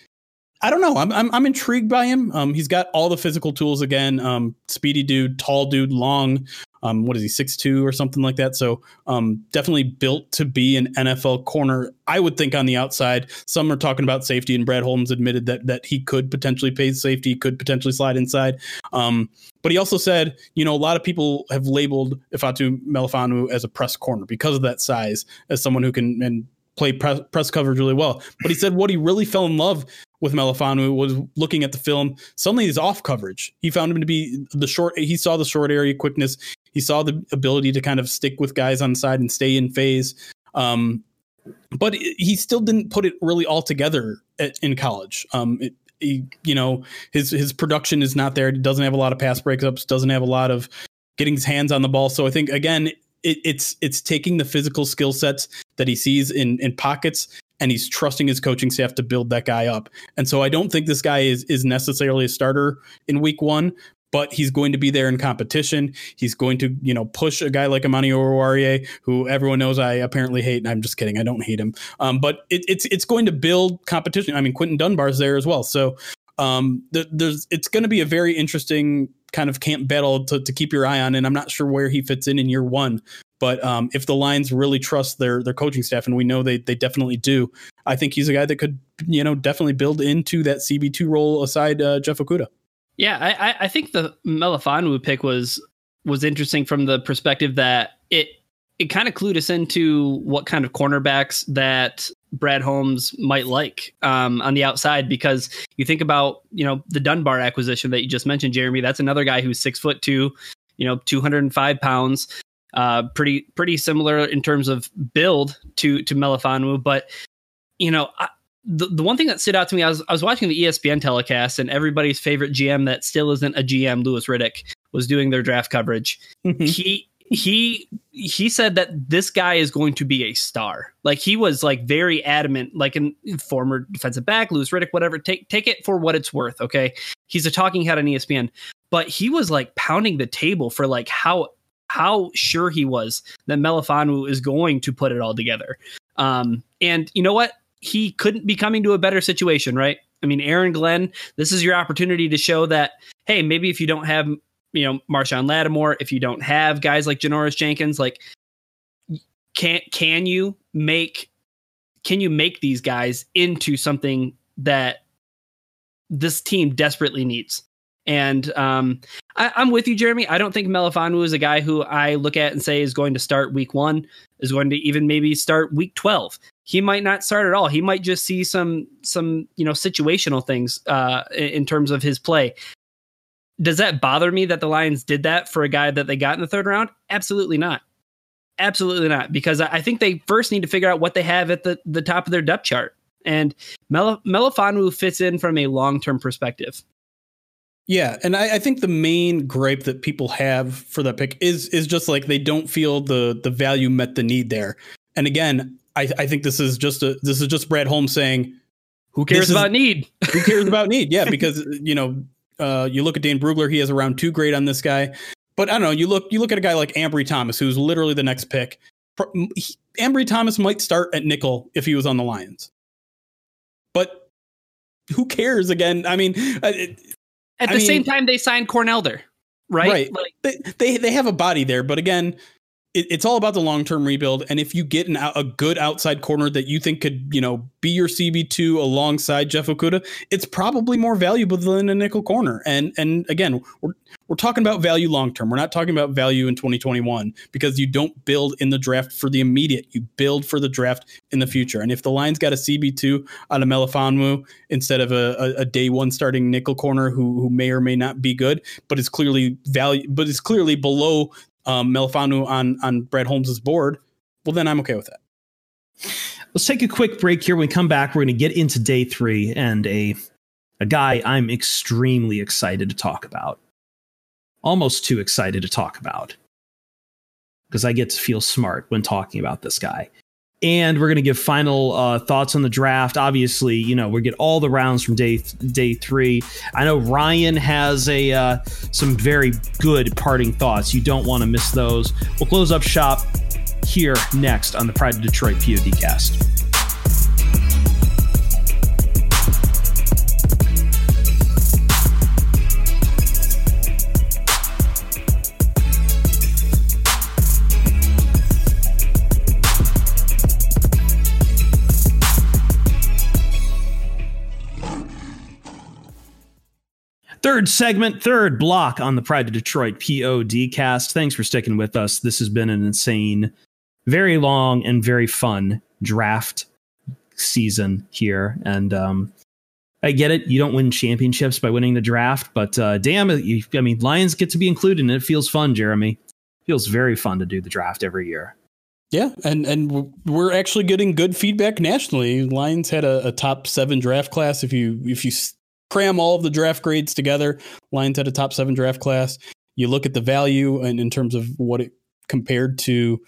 I don't know. I'm intrigued by him. He's got all the physical tools again. Speedy dude, tall dude, long. What is he, 6'2" or something like that? So definitely built to be an NFL corner, I would think, on the outside. Some are talking about safety, and Brad Holmes admitted that he could potentially play safety, could potentially slide inside. But he also said, you know, a lot of people have labeled Ifeatu Melifonwu as a press corner because of that size, as someone who can and play press coverage really well. But he said what he really fell in love with Melifonwu was looking at the film. Suddenly he's off coverage. He found him to be he saw the short area quickness. He saw the ability to kind of stick with guys on the side and stay in phase. But he still didn't put it really all together in college. his production is not there. He doesn't have a lot of pass breakups, doesn't have a lot of getting his hands on the ball. So I think, again, it's taking the physical skill sets that he sees in pockets, and he's trusting his coaching staff to build that guy up. And so I don't think this guy is necessarily a starter in week one, but he's going to be there in competition. He's going to, push a guy like Amani Oruwariye, who everyone knows I apparently hate. And I'm just kidding. I don't hate him. But it's going to build competition. I mean, Quentin Dunbar's there as well. So it's going to be a very interesting kind of camp battle to keep your eye on. And I'm not sure where he fits in year one. But if the Lions really trust their coaching staff, and we know they definitely do, I think he's a guy that could, definitely build into that CB2 role aside Jeff Okudah. Yeah, I think the Melifonwu pick was interesting from the perspective that it kind of clued us into what kind of cornerbacks that Brad Holmes might like on the outside, because you think about, the Dunbar acquisition that you just mentioned, Jeremy. That's another guy who's 6'2", 205 pounds, pretty similar in terms of build to Melifonwu. But, the one thing that stood out to me, I was watching the ESPN telecast, and everybody's favorite GM that still isn't a GM, Lewis Riddick, was doing their draft coverage. Mm-hmm. He said that this guy is going to be a star. Like, he was like very adamant, like in former defensive back, Lewis Riddick, whatever. Take it for what it's worth. Okay, he's a talking head on ESPN, but he was like pounding the table for like how sure he was that Melifonwu is going to put it all together. And you know what? He couldn't be coming to a better situation, right? I mean, Aaron Glenn, this is your opportunity to show that, hey, maybe if you don't have, Marshawn Lattimore, if you don't have guys like Janoris Jenkins, like, can you make these guys into something that this team desperately needs? And I'm with you, Jeremy. I don't think Melifonwu is a guy who I look at and say is going to start week one, is going to even maybe start week 12. He might not start at all. He might just see some situational things in terms of his play. Does that bother me that the Lions did that for a guy that they got in the third round? Absolutely not. Absolutely not. Because I think they first need to figure out what they have at the top of their depth chart. And Melifonwu fits in from a long-term perspective. Yeah, and I think the main gripe that people have for that pick is just like they don't feel the value met the need there. And again, I think this is just Brad Holmes saying, "Who cares about need? Who cares about need?" Yeah, because you look at Dane Brugler, he has a round 2 grade on this guy, but I don't know. You look at a guy like Ambry Thomas, who's literally the next pick. Ambry Thomas might start at nickel if he was on the Lions, but who cares? Again, I mean. At the same time, they signed Cornelder, right? Right. Like, they have a body there. But again, it's all about the long-term rebuild. And if you get a good outside corner that you think could, be your CB2 alongside Jeff Okudah, it's probably more valuable than a nickel corner. And again, we're talking about value long-term. We're not talking about value in 2021, because you don't build in the draft for the immediate. You build for the draft in the future. And if the Lions got a CB2 out of Melifonwu instead of a day one starting nickel corner who may or may not be good, but is clearly below Melifonwu on Brad Holmes's board, well, then I'm okay with that. Let's take a quick break here. When we come back, we're going to get into day 3 and a guy I'm extremely excited to talk about. Almost too excited to talk about, because I get to feel smart when talking about this guy. And we're going to give final thoughts on the draft. Obviously, we get all the rounds from day three. I know Ryan has some very good parting thoughts. You don't want to miss those. We'll close up shop here next on the Pride of Detroit PODcast. Third segment, third block on the Pride of Detroit PODcast. Thanks for sticking with us. This has been an insane, very long, and very fun draft season here. And I get it. You don't win championships by winning the draft, but damn it. Lions get to be included, and it feels fun, Jeremy. It feels very fun to do the draft every year. Yeah, and we're actually getting good feedback nationally. Lions had a top 7 draft class. If you cram all of the draft grades together. Lions had a top 7 draft class. You look at the value and in terms of what it compared to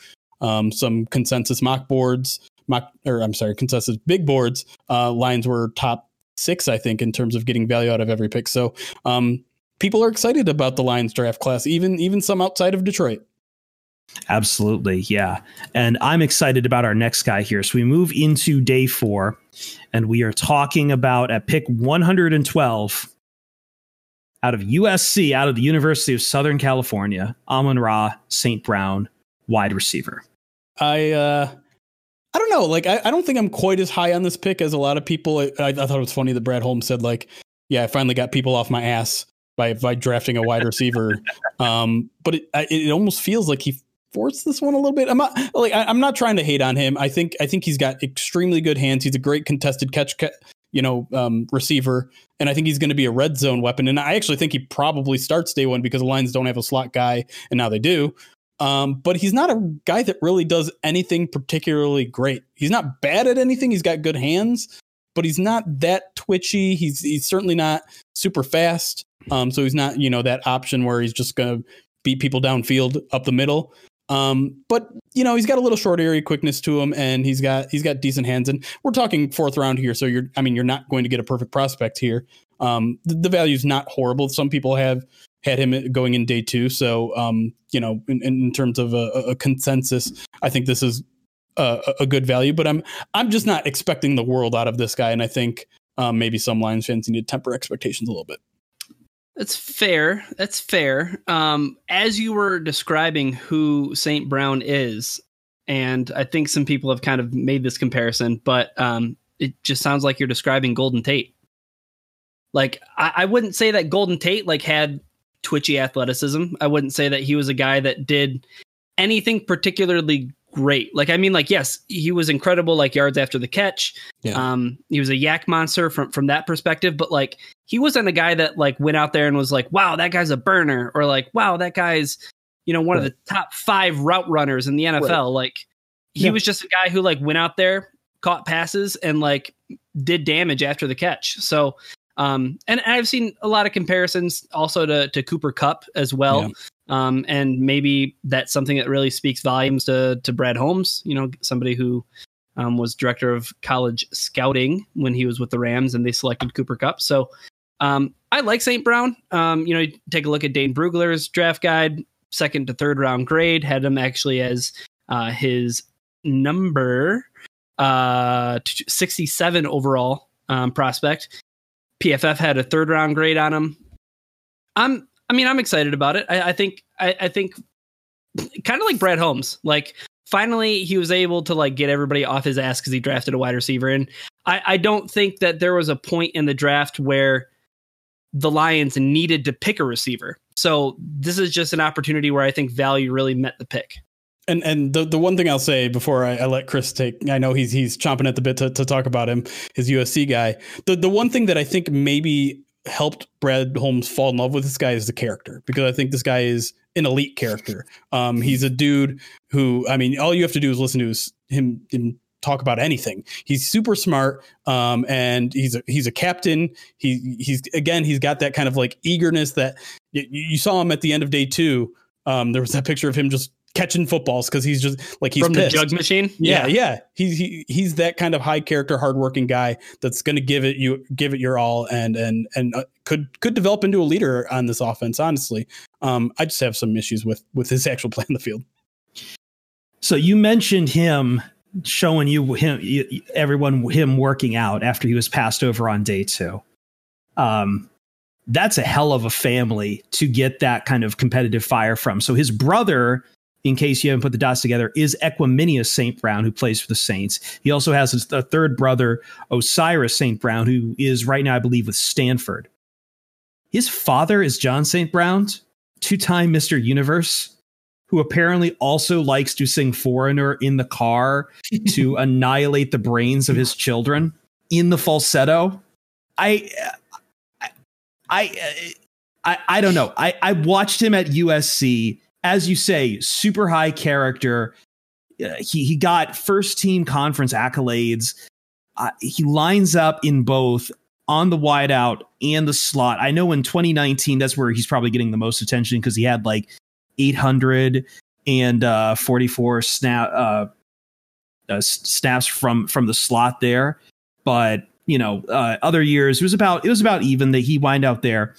some consensus mock boards, consensus big boards. Lions were top 6, I think, in terms of getting value out of every pick. So people are excited about the Lions draft class, even some outside of Detroit. Absolutely. Yeah. And I'm excited about our next guy here. So we move into day 4 and we are talking about at pick 112 out of USC, out of the University of Southern California, Amon-Ra St. Brown, wide receiver. I don't know. Like, I don't think I'm quite as high on this pick as a lot of people. I thought it was funny that Brad Holmes said, like, yeah, I finally got people off my ass by drafting a wide receiver. But it almost feels like he forced this one a little bit. I'm not trying to hate on him. I think he's got extremely good hands. He's a great contested catch, receiver. And I think he's going to be a red zone weapon. And I actually think he probably starts day 1 because the Lions don't have a slot guy. And now they do. But he's not a guy that really does anything particularly great. He's not bad at anything. He's got good hands, but he's not that twitchy. He's certainly not super fast. So he's not, that option where he's just going to beat people downfield up the middle. But he's got a little short area quickness to him, and he's got decent hands. And we're talking 4th round here, so you're not going to get a perfect prospect here. The value's not horrible. Some people have had him going in day 2. So in terms of a consensus, I think this is a good value. But I'm just not expecting the world out of this guy, and I think maybe some Lions fans need to temper expectations a little bit. That's fair. As you were describing who St. Brown is, and I think some people have kind of made this comparison, but it just sounds like you're describing Golden Tate. Like, I wouldn't say that Golden Tate had twitchy athleticism. I wouldn't say that he was a guy that did anything particularly great. Yes, he was incredible, yards after the catch. Yeah. He was a yak monster from that perspective, but he wasn't a guy that went out there and was like, wow, that guy's a burner, or wow, that guy's, one right. of the top 5 route runners in the NFL. Right. He was just a guy who went out there, caught passes, and did damage after the catch. So, and I've seen a lot of comparisons also to Cooper Kupp as well. Yeah. And maybe that's something that really speaks volumes to Brad Holmes, somebody who was director of college scouting when he was with the Rams, and they selected Cooper Kupp. So I like St. Brown. You take a look at Dane Brugler's draft guide, 2nd to 3rd round grade, had him actually as his number 67 overall prospect. PFF had a 3rd round grade on him. I'm excited about it. I think kind of like Brad Holmes, finally he was able to get everybody off his ass because he drafted a wide receiver. And I don't think that there was a point in the draft where the Lions needed to pick a receiver. So this is just an opportunity where I think value really met the pick. And the one thing I'll say before I let Chris take, I know he's chomping at the bit to talk about him, his USC guy. The one thing that I think maybe helped Brad Holmes fall in love with this guy is the character, because I think this guy is an elite character. He's a dude who, all you have to do is listen to him talk about anything. He's super smart, and he's a captain. He's got that kind of eagerness that you saw him at the end of day 2. There was that picture of him just catching footballs because he's just he's from pissed. The jug machine. Yeah. He's that kind of high character, hardworking guy that's going to give it your all, and could develop into a leader on this offense. Honestly, I just have some issues with his actual play in the field. So you mentioned him showing everyone working out after he was passed over on day 2. That's a hell of a family to get that kind of competitive fire from. So his brother, in case you haven't put the dots together, is Equiminius St. Brown, who plays for the Saints. He also has a 3rd brother, Osiris St. Brown, who is right now, I believe, with Stanford. His father is John St. Brown, 2-time Mr. Universe, who apparently also likes to sing Foreigner in the car to annihilate the brains of his children in the falsetto. I don't know. I watched him at USC. As you say, super high character. He got 1st team conference accolades. He lines up in both on the wide out and the slot. I know in 2019, that's where he's probably getting the most attention because he had like 844 snaps from the slot there. But, you know, other years, it was about even that he wind out there.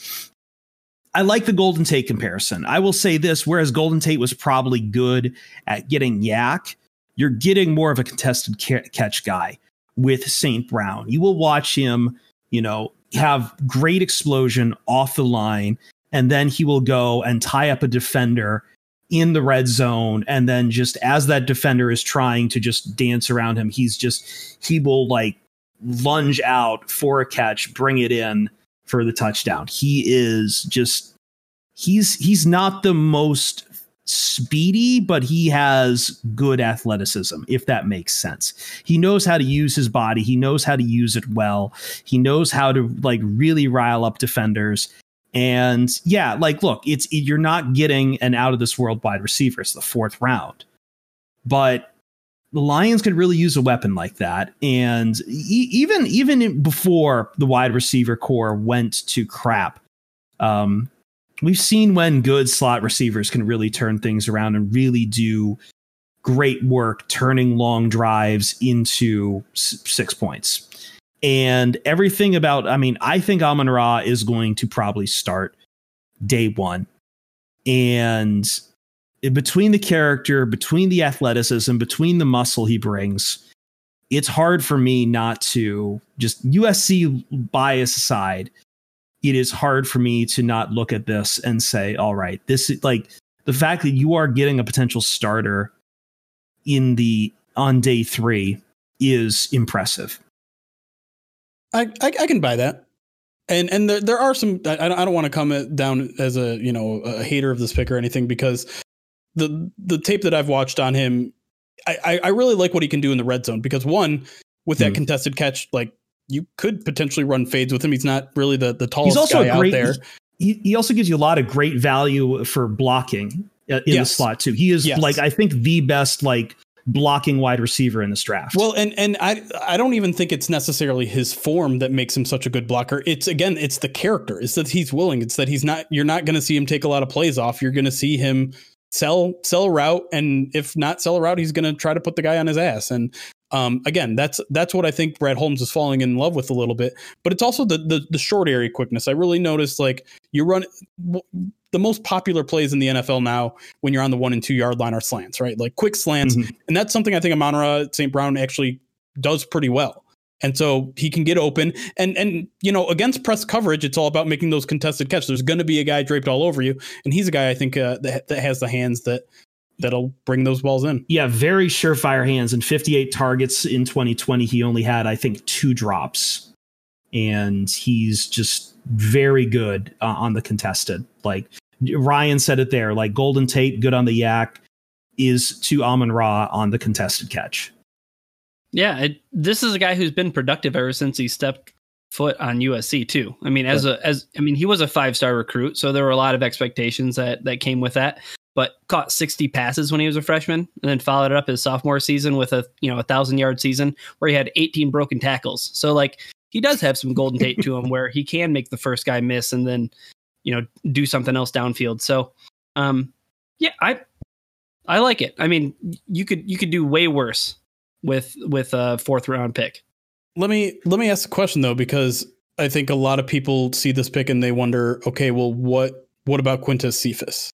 I like the Golden Tate comparison. I will say this, whereas Golden Tate was probably good at getting yak, you're getting more of a contested catch guy with St. Brown. You will watch him, you know, have great explosion off the line, and then he will go and tie up a defender in the red zone. And then just as that defender is trying to just dance around him, he will like lunge out for a catch, bring it in for the touchdown. He's not the most speedy, but he has good athleticism, if that makes sense. He knows how to use his body. He knows how to use it well. He knows how to like really rile up defenders. And yeah, like, look, you're not getting an out of this world wide receiver. It's the fourth round, but the Lions could really use a weapon like that. And even before the wide receiver core went to crap, we've seen when good slot receivers can really turn things around and really do great work, turning long drives into 6 points. And everything about, I mean, I think Amon-Ra is going to probably start day one. And between the character, between the athleticism, between the muscle he brings, it's hard for me not to, just USC bias aside, it is hard for me to not look at this and say, all right, this is like the fact that you are getting a potential starter on day three is impressive. I can buy that. And there are some, I don't want to come down as a, you know, a hater of this pick or anything, because the tape that I've watched on him, I really like what he can do in the red zone, because one, with that contested catch, like you could potentially run fades with him. He's not really the tallest guy out there. He also gives you a lot of great value for blocking in the slot too. He is like, I think the best, like, blocking wide receiver in this draft. Well, and I don't even think it's necessarily his form that makes him such a good blocker. It's, again, it's the character. It's that he's willing. It's that he's not, you're not going to see him take a lot of plays off. You're going to see him sell a route. And if not sell a route, he's going to try to put the guy on his ass. And again, that's what I think Brad Holmes is falling in love with a little bit, but it's also the short area quickness. I really noticed, like, you run the most popular plays in the NFL now when you're on the 1 and 2 yard line are slants, right? Like quick slants. Mm-hmm. And that's something I think Amon-Ra St. Brown actually does pretty well. And so he can get open and, you know, against press coverage, it's all about making those contested catches. There's going to be a guy draped all over you. And he's a guy I think that has the hands that'll bring those balls in. Yeah. Very surefire hands. And 58 targets in 2020. He only had, I think, 2 drops, and he's just very good on the contested. Like, Ryan said it there, like Golden Tate, good on the yak, is to Amon-Ra on the contested catch. Yeah, this is a guy who's been productive ever since he stepped foot on USC too. I mean, he was a 5-star recruit, so there were a lot of expectations that came with that. But caught 60 passes when he was a freshman, and then followed it up his sophomore season with a 1,000-yard season where he had 18 broken tackles. So like, he does have some Golden Tate to him, where he can make the first guy miss and then, you know, do something else downfield. So, I like it. I mean, you could do way worse with a 4th round pick. Let me ask a question though, because I think a lot of people see this pick and they wonder, okay, well, what about Quintez Cephus?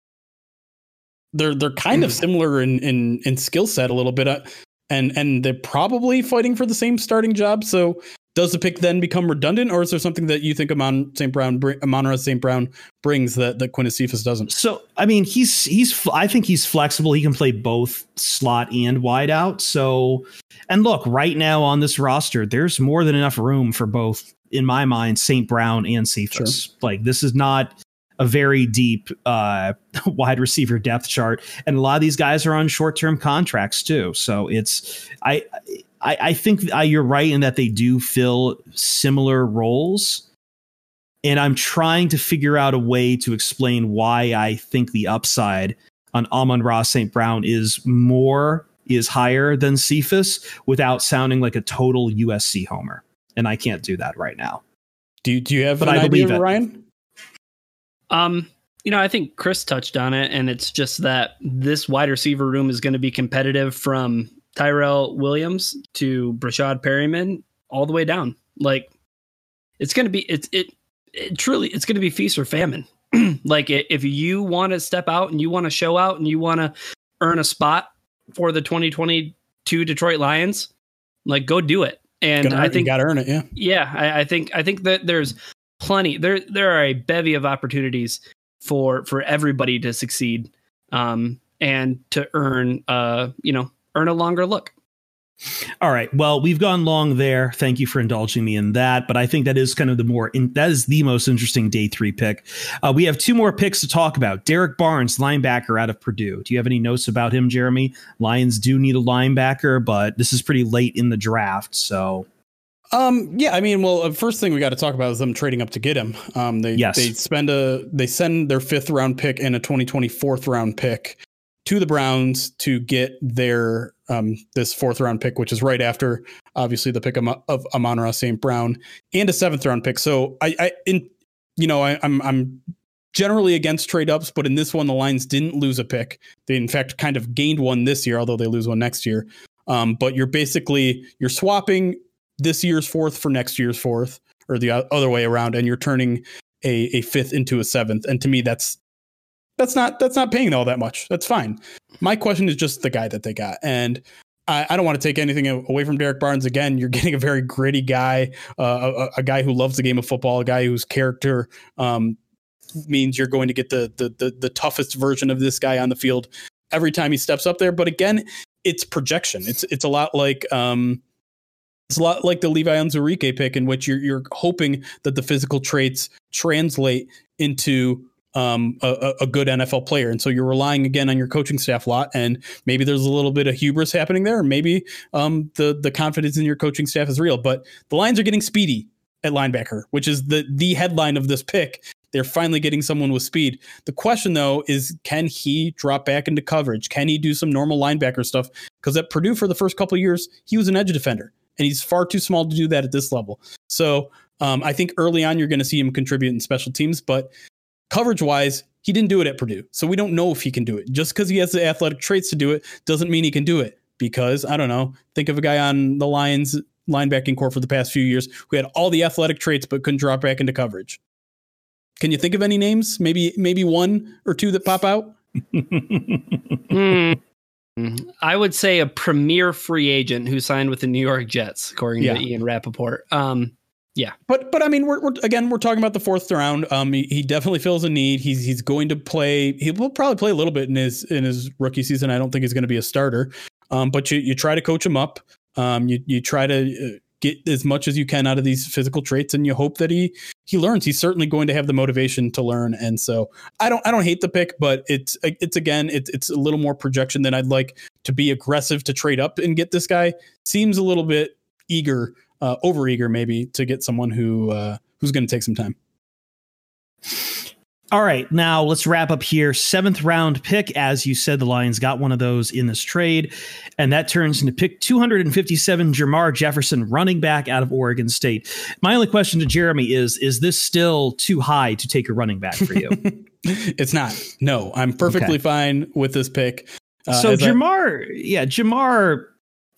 They're kind of similar in skill set a little bit, and they're probably fighting for the same starting job. So, does the pick then become redundant, or is there something that you think Amon-Ra St. Brown brings that Quintez Cephus doesn't? So, I mean, I think he's flexible. He can play both slot and wide out. So, and look, right now on this roster, there's more than enough room for both, in my mind, St. Brown and Cephus. Sure. Like, this is not a very deep wide receiver depth chart, and a lot of these guys are on short-term contracts too. So I think you're right in that they do fill similar roles, and I'm trying to figure out a way to explain why I think the upside on Amon-Ra St. Brown is higher than Cephus without sounding like a total USC homer. And I can't do that right now. Do you have an idea, Ryan? I think Chris touched on it, and it's just that this wide receiver room is going to be competitive from Tyrell Williams to Brashad Perryman all the way down. Like, it's going to be it's going to be feast or famine. Like, if you want to step out and you want to show out and you want to earn a spot for the 2022 Detroit Lions, like, go do it. And I think you got to earn it. Yeah. Yeah. I think that there's plenty, there are a bevy of opportunities for everybody to succeed and to earn a longer look. All right. Well, we've gone long there. Thank you for indulging me in that. But I think that is kind of the most interesting day three pick. We have two more picks to talk about. Derrick Barnes, linebacker out of Purdue. Do you have any notes about him, Jeremy? Lions do need a linebacker, but this is pretty late in the draft. So, first thing we got to talk about is them trading up to get him. They send their fifth round pick and a 2024 round pick to the Browns to get their this fourth round pick, which is right after obviously the pick of Amon-Ra St. Brown, and a seventh round pick. So I'm generally against trade ups, but in this one the Lions didn't lose a pick. They in fact kind of gained one this year, although they lose one next year. But you're swapping this year's fourth for next year's fourth, or the other way around, and you're turning a fifth into a seventh. And to me, that's not paying all that much. That's fine. My question is just the guy that they got. And I don't want to take anything away from Derrick Barnes. Again, you're getting a very gritty guy, a guy who loves the game of football, a guy whose character means you're going to get the toughest version of this guy on the field every time he steps up there. But again, it's projection. It's a lot like the Levi Onwuzurike pick, in which you're hoping that the physical traits translate into a good NFL player. And so you're relying again on your coaching staff a lot, and maybe there's a little bit of hubris happening there, or maybe the confidence in your coaching staff is real. But the Lions are getting speedy at linebacker, which is the headline of this pick. They're finally getting someone with speed. The question though is, can he drop back into coverage? Can he do some normal linebacker stuff? Because at Purdue for the first couple of years, he was an edge defender, and he's far too small to do that at this level. So I think early on you're going to see him contribute in special teams, but coverage-wise, he didn't do it at Purdue, so we don't know if he can do it. Just because he has the athletic traits to do it doesn't mean he can do it, because, I don't know, think of a guy on the Lions linebacking corps for the past few years who had all the athletic traits but couldn't drop back into coverage. Can you think of any names? Maybe one or two that pop out? I would say a premier free agent who signed with the New York Jets, according to Ian Rappaport. Yeah, but I mean, we're talking about the fourth round. He definitely feels a need. He's going to play. He will probably play a little bit in his rookie season. I don't think he's going to be a starter. But you try to coach him up. You try to get as much as you can out of these physical traits, and you hope that he learns. He's certainly going to have the motivation to learn. And so I don't hate the pick, but it's a little more projection than I'd like. To be aggressive to trade up and get this guy seems a little bit eager. Overeager maybe to get someone who's going to take some time. All right, now let's wrap up here. Seventh round pick, as you said, the Lions got one of those in this trade, and that turns into pick 257, Jermar Jefferson, running back out of Oregon State. My only question to Jeremy is this still too high to take a running back for you? It's not. No, I'm perfectly fine with this pick. So Jermar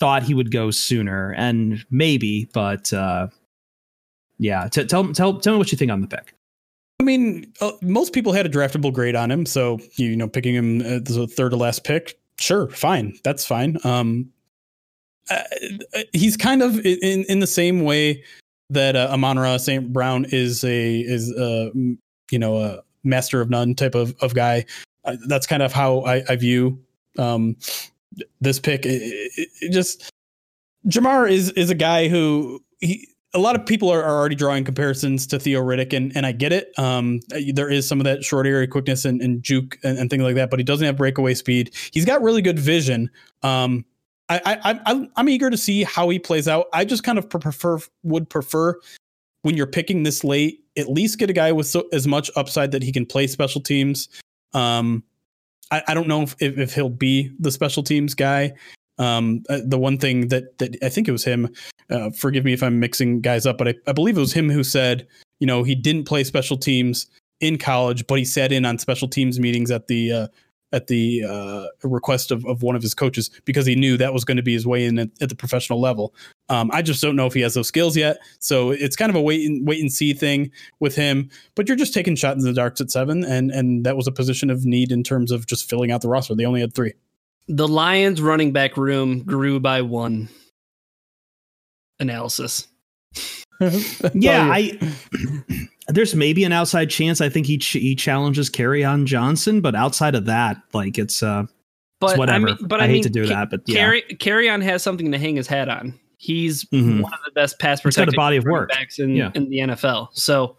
thought he would go sooner, and maybe, but tell me what you think on the pick. I mean, most people had a draftable grade on him, so picking him as a third to last pick, sure, fine, that's fine. He's kind of in the same way that Amon-Ra St. Brown is a master of none type of guy. That's kind of how I view this pick. Jermar is a guy who a lot of people are already drawing comparisons to Theo Riddick, and I get it. There is some of that short area quickness and juke and things like that, but he doesn't have breakaway speed. He's got really good vision. I'm eager to see how he plays out. I just kind of would prefer when you're picking this late, at least get a guy with as much upside that he can play special teams. I don't know if he'll be the special teams guy. The one thing that I think it was him, forgive me if I'm mixing guys up, but I believe it was him who said, you know, he didn't play special teams in college, but he sat in on special teams meetings at the request of one of his coaches because he knew that was going to be his way in at the professional level. I just don't know if he has those skills yet. So it's kind of a wait and see thing with him, but you're just taking shots in the darks at 7. And that was a position of need in terms of just filling out the roster. They only had 3. The Lions running back room grew by 1. Analysis. Yeah, there's maybe an outside chance. I think he challenges Kerryon Johnson, but outside of that, like it's whatever. Kerryon has something to hang his hat on. He's one of the best pass protecting backs in the NFL. So,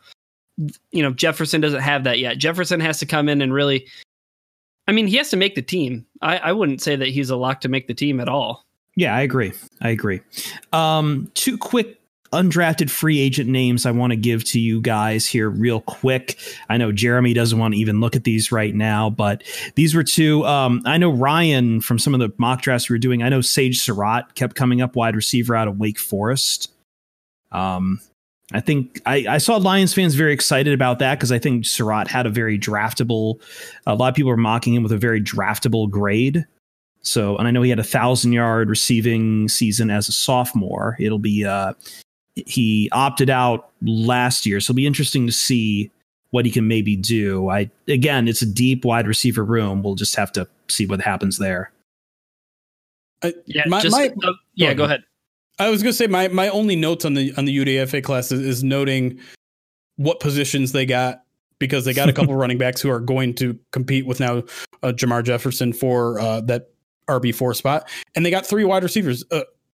you know, Jefferson doesn't have that yet. Jefferson has to come in and really, I mean, he has to make the team. I wouldn't say that he's a lock to make the team at all. Yeah, I agree. Two quick undrafted free agent names I want to give to you guys here real quick. I know Jeremy doesn't want to even look at these right now, but these were two. I know Ryan, from some of the mock drafts we were doing, I know Sage Surratt kept coming up, wide receiver out of Wake Forest. I think I saw Lions fans very excited about that because I think Surratt had a very draftable. A lot of people were mocking him with a very draftable grade. So, and I know he had 1,000-yard receiving season as a sophomore. It'll be he opted out last year, so it'll be interesting to see what he can maybe do. Again, it's a deep wide receiver room. We'll just have to see what happens there. Go ahead. I was going to say my only notes on the UDFA class is noting what positions they got, because they got a couple running backs who are going to compete with now Jermar Jefferson for that RB4 spot, and they got 3 wide receivers.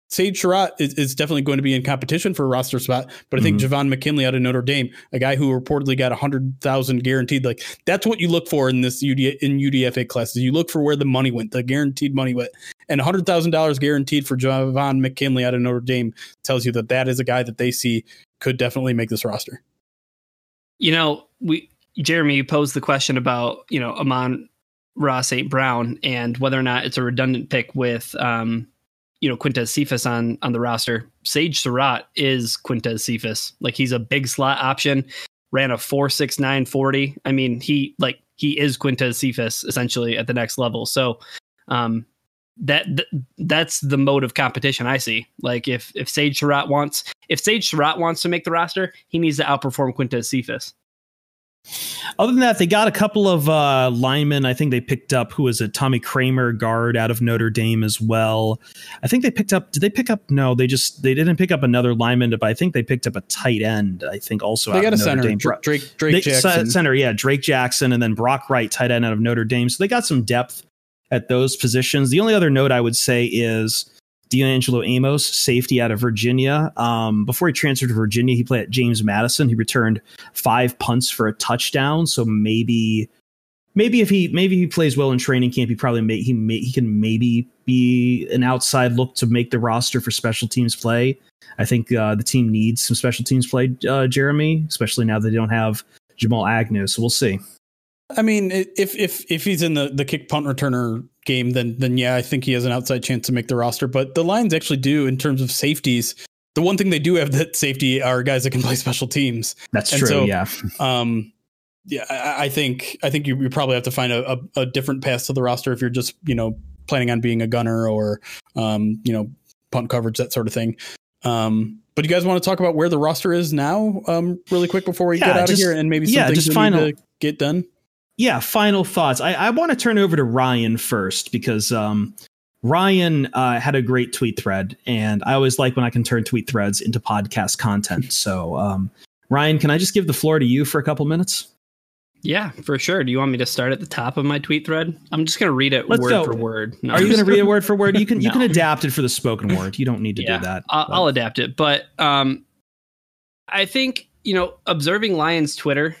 Sage Surratt is definitely going to be in competition for a roster spot, but I think Javon McKinley out of Notre Dame, a guy who reportedly got 100,000 guaranteed, like that's what you look for in this UDFA classes. You look for where the money went, the guaranteed money went, and $100,000 guaranteed for Javon McKinley out of Notre Dame tells you that is a guy that they see could definitely make this roster. You know, Jeremy, you posed the question about, you know, Amon-Ra St. Brown and whether or not it's a redundant pick with, you know, Quintez Cephus on the roster. Sage Surratt is Quintez Cephus. Like, he's a big slot option, ran a 4.69 40. I mean, he is Quintez Cephus essentially at the next level. So that's the mode of competition I see. Like, if Sage Surratt wants to make the roster, he needs to outperform Quintez Cephus. Other than that, they got a couple of linemen. I think they picked up, who is it, Tommy Kramer, guard out of Notre Dame as well. I think they picked up. Did they pick up? No, they didn't pick up another lineman. But I think they picked up a tight end. I think also they out got of a Notre center, Dame. Drake Jackson, center, yeah, Drake Jackson, and then Brock Wright, tight end out of Notre Dame. So they got some depth at those positions. The only other note I would say is D'Angelo Amos, safety out of Virginia. Before he transferred to Virginia, he played at James Madison. He returned 5 punts for a touchdown. So maybe if he plays well in training camp, he can maybe be an outside look to make the roster for special teams play. I think the team needs some special teams play, Jeremy, especially now that they don't have Jamal Agnew. So we'll see. I mean, if he's in the kick punt returner game, then yeah, I think he has an outside chance to make the roster. But the Lions actually do, in terms of safeties, the one thing they do have that safety are guys that can play special teams. That's true. So, yeah. Yeah, I think you probably have to find a different path to the roster if you're just, you know, planning on being a gunner or, you know, punt coverage, that sort of thing. But you guys want to talk about where the roster is now, really quick before we get out of here, and maybe something to get done? Yeah, final thoughts. I want to turn over to Ryan first, because Ryan had a great tweet thread, and I always like when I can turn tweet threads into podcast content. So, Ryan, can I just give the floor to you for a couple minutes? Yeah, for sure. Do you want me to start at the top of my tweet thread? I'm just going to read it for word. No, are you going to read it word for word? You can you can adapt it for the spoken word. You don't need to do that. I'll adapt it. But I think, you know, observing Lions Twitter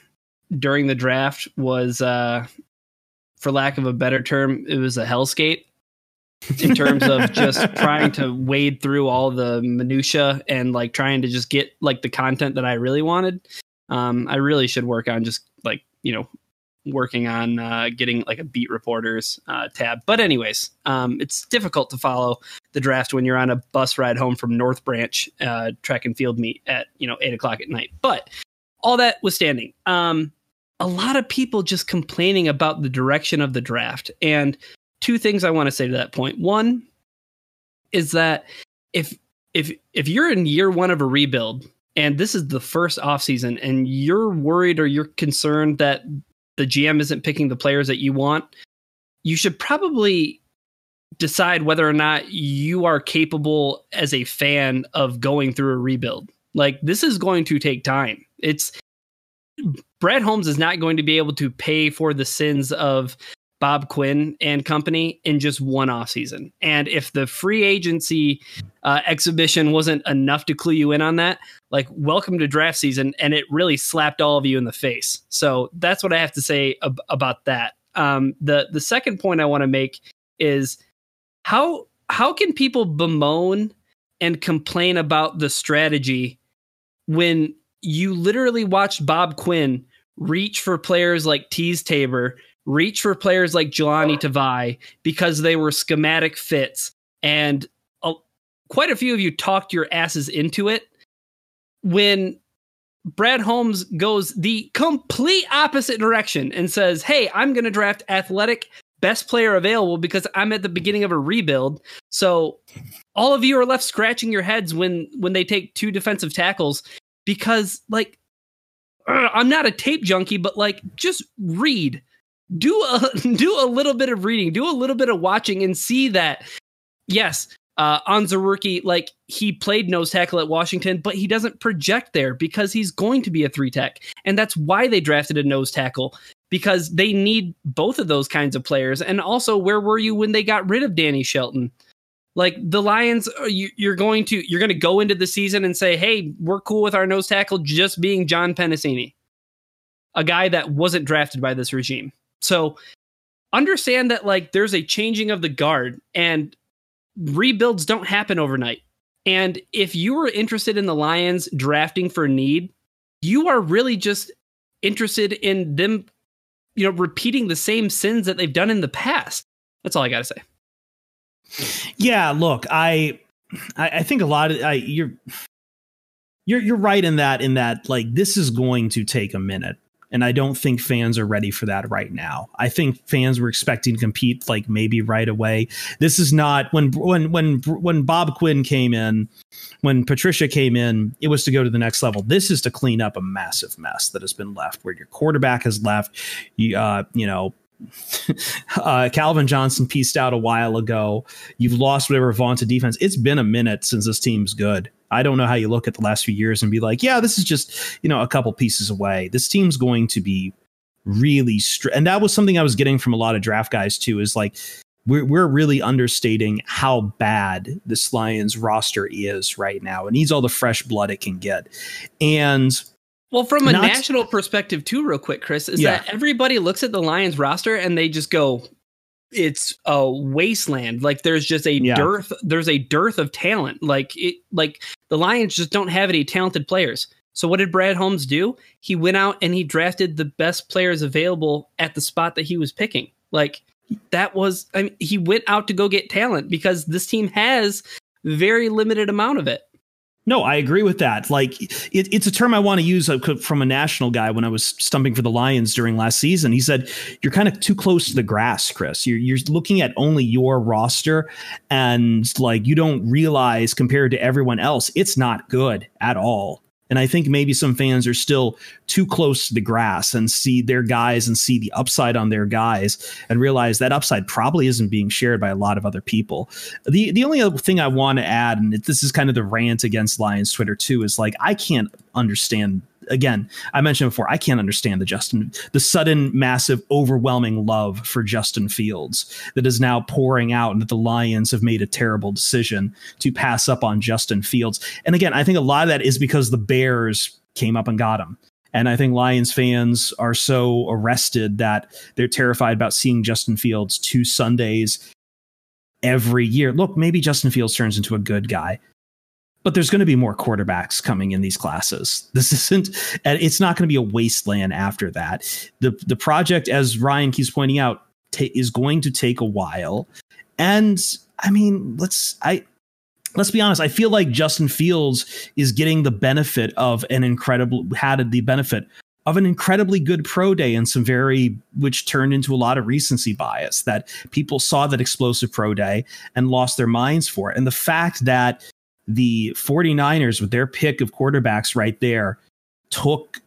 during the draft was, for lack of a better term, it was a hellscape in terms of just trying to wade through all the minutia and like trying to just get like the content that I really wanted. I really should work on just like, you know, working on getting like a beat reporters tab. But anyways, it's difficult to follow the draft when you're on a bus ride home from North Branch track and field meet at, you know, 8 o'clock at night. But all that withstanding, a lot of people just complaining about the direction of the draft. And two things I want to say to that point. One is that if you're in year one of a rebuild and this is the first offseason and you're worried or you're concerned that the GM isn't picking the players that you want, you should probably decide whether or not you are capable as a fan of going through a rebuild. Like, this is going to take time. It's Brad Holmes is not going to be able to pay for the sins of Bob Quinn and company in just one offseason. And if the free agency exhibition wasn't enough to clue you in on that, like, welcome to draft season. And it really slapped all of you in the face. So that's what I have to say about that. The second point I want to make is how can people bemoan and complain about the strategy when you literally watched Bob Quinn reach for players like Tease Tabor, reach for players like Jelani Tavai because they were schematic fits. And quite a few of you talked your asses into it when Brad Holmes goes the complete opposite direction and says, hey, I'm going to draft athletic best player available because I'm at the beginning of a rebuild. So all of you are left scratching your heads when they take two defensive tackles because, like, I'm not a tape junkie, but, like, just read. Do a little bit of reading, do a little bit of watching, and see that yes, Onwuzurike, like, he played nose tackle at Washington, but he doesn't project there because he's going to be a three tech, and that's why they drafted a nose tackle because they need both of those kinds of players. And also, where were you when they got rid of Danny Shelton? Like, the Lions, you're going to go into the season and say, hey, we're cool with our nose tackle just being John Penisini, a guy that wasn't drafted by this regime. So understand that, like, there's a changing of the guard and rebuilds don't happen overnight. And if you were interested in the Lions drafting for need, you are really just interested in them, you know, repeating the same sins that they've done in the past. That's all I got to say. Yeah, look, I think a lot of you're right in that like, this is going to take a minute. And I don't think fans are ready for that right now. I think fans were expecting to compete, like, maybe right away. This is not when Bob Quinn came in, when Patricia came in, it was to go to the next level. This is to clean up a massive mess that has been left, where your quarterback has left. Calvin Johnson pieced out a while ago. You've lost whatever vaunted defense. It's been a minute since this team's good. I don't know how you look at the last few years and be like, yeah, this is just, you know, a couple pieces away. This team's going to be really and that was something I was getting from a lot of draft guys too, is like, we're really understating how bad this Lions roster is right now. It needs all the fresh blood it can get. And well, from a national perspective too, real quick, Chris, is that everybody looks at the Lions roster and they just go, it's a wasteland. Like, there's just a dearth of talent. Like the Lions just don't have any talented players. So what did Brad Holmes do? He went out and he drafted the best players available at the spot that he was picking. Like, that was, I mean, he went out to go get talent because this team has very limited amount of it. No, I agree with that. Like, it's a term I want to use from a national guy when I was stumping for the Lions during last season. He said, you're kind of too close to the grass, Chris. You're looking at only your roster, and, like, you don't realize compared to everyone else, it's not good at all. And I think maybe some fans are still too close to the grass and see their guys and see the upside on their guys and realize that upside probably isn't being shared by a lot of other people. The only other thing I want to add, and this is kind of the rant against Lions Twitter too, is, like, I can't understand. Again, I mentioned before, I can't understand the sudden, massive, overwhelming love for Justin Fields that is now pouring out, and that the Lions have made a terrible decision to pass up on Justin Fields. And again, I think a lot of that is because the Bears came up and got him. And I think Lions fans are so arrested that they're terrified about seeing Justin Fields two Sundays every year. Look, maybe Justin Fields turns into a good guy. But there's going to be more quarterbacks coming in these classes. It's not going to be a wasteland after that. The project, as Ryan keeps pointing out, is going to take a while. And I mean, let's be honest, I feel like Justin Fields is getting the benefit of an incredible, had the benefit of an incredibly good pro day and some very, which turned into a lot of recency bias, that people saw that explosive pro day and lost their minds for it. And the fact that the 49ers with their pick of quarterbacks right there took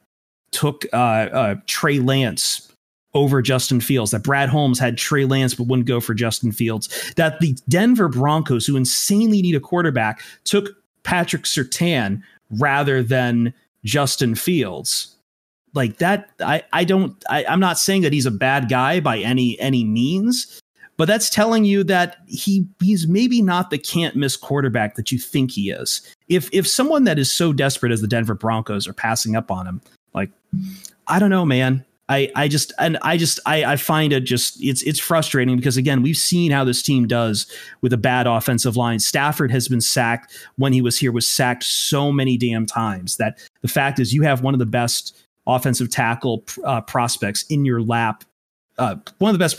Trey Lance over Justin Fields, that Brad Holmes had Trey Lance but wouldn't go for Justin Fields, that the Denver Broncos, who insanely need a quarterback, took Patrick Surtain rather than Justin Fields. Like that, I'm not saying that he's a bad guy by any means, but that's telling you that he's maybe not the can't miss quarterback that you think he is. If someone that is so desperate as the Denver Broncos are passing up on him, like, I don't know, man. I find it just, it's frustrating because, again, we've seen how this team does with a bad offensive line. Stafford has been sacked when he was here, was sacked so many damn times that the fact is you have one of the best offensive tackle prospects in your lap, one of the best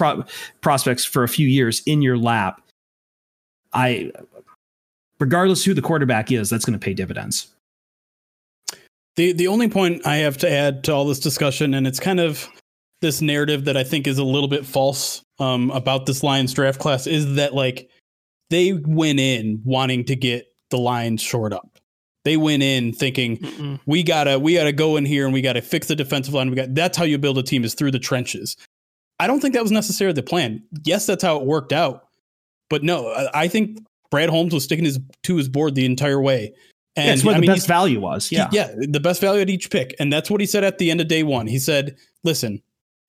prospects for a few years in your lap. Regardless who the quarterback is, that's going to pay dividends. The only point I have to add to all this discussion, and it's kind of this narrative that I think is a little bit false about this Lions draft class, is that like they went in wanting to get the Lions shored up. They went in thinking we gotta go in here and we gotta fix the defensive line. That's how you build a team, is through the trenches. I don't think that was necessarily the plan. Yes, that's how it worked out, but no, I think Brad Holmes was sticking to his board the entire way. And that's what the best value was. Yeah. The best value at each pick. And that's what he said at the end of day one. He said, listen,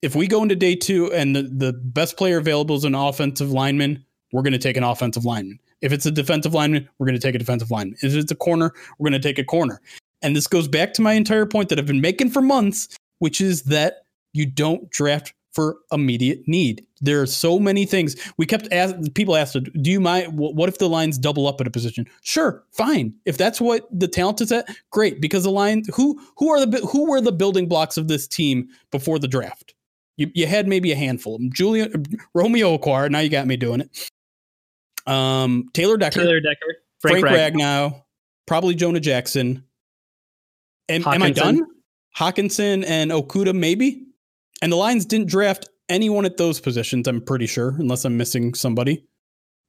if we go into day two and the best player available is an offensive lineman, we're going to take an offensive lineman. If it's a defensive lineman, we're going to take a defensive lineman. If it's a corner, we're going to take a corner. And this goes back to my entire point that I've been making for months, which is that you don't draft for immediate need. There are so many things. We kept asking, people asked, do you mind, what if the Lions double up at a position? Sure, fine. If that's what the talent is at, great. Because the Lions, who were the building blocks of this team before the draft? You had maybe a handful. Romeo Okwara, now you got me doing it. Taylor Decker, Frank Ragnow, probably Jonah Jackson. Am I done? Hockenson and Okuda, maybe. And the Lions didn't draft anyone at those positions, I'm pretty sure, unless I'm missing somebody.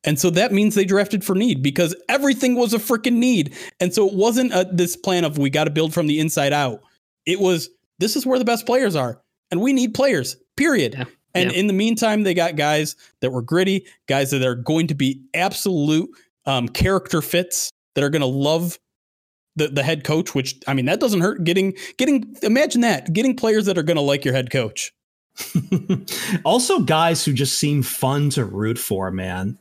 And so that means they drafted for need, because everything was a freaking need. And so it wasn't this plan of we got to build from the inside out. It was, this is where the best players are, and we need players, period. Yeah. And in the meantime, they got guys that were gritty, guys that are going to be absolute character fits, that are going to love the head coach, which, I mean, that doesn't hurt. Imagine getting players that are going to like your head coach. Also guys who just seem fun to root for, man.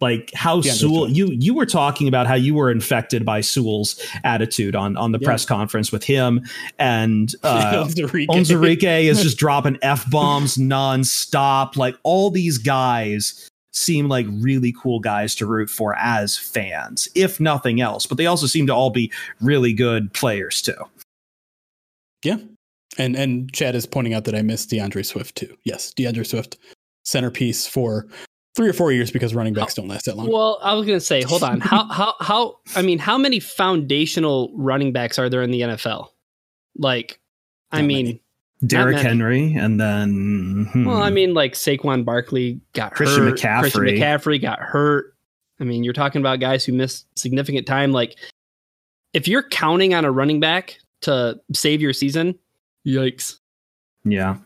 Like how Sewell, you were talking about how you were infected by Sewell's attitude on the press conference with him, and Onwuzurike is just dropping F-bombs nonstop. Like all these guys seem like really cool guys to root for as fans, if nothing else. But they also seem to all be really good players too. Yeah. And Chad is pointing out that I missed DeAndre Swift too. Yes, DeAndre Swift, centerpiece for 3 or 4 years, because running backs don't last that long. Well, I was going to say, hold on. How many foundational running backs are there in the NFL? Like, I mean, Derrick Henry, and then like Saquon Barkley got hurt. Christian McCaffrey got hurt. I mean, you're talking about guys who missed significant time. Like, if you're counting on a running back to save your season, yikes. Yeah,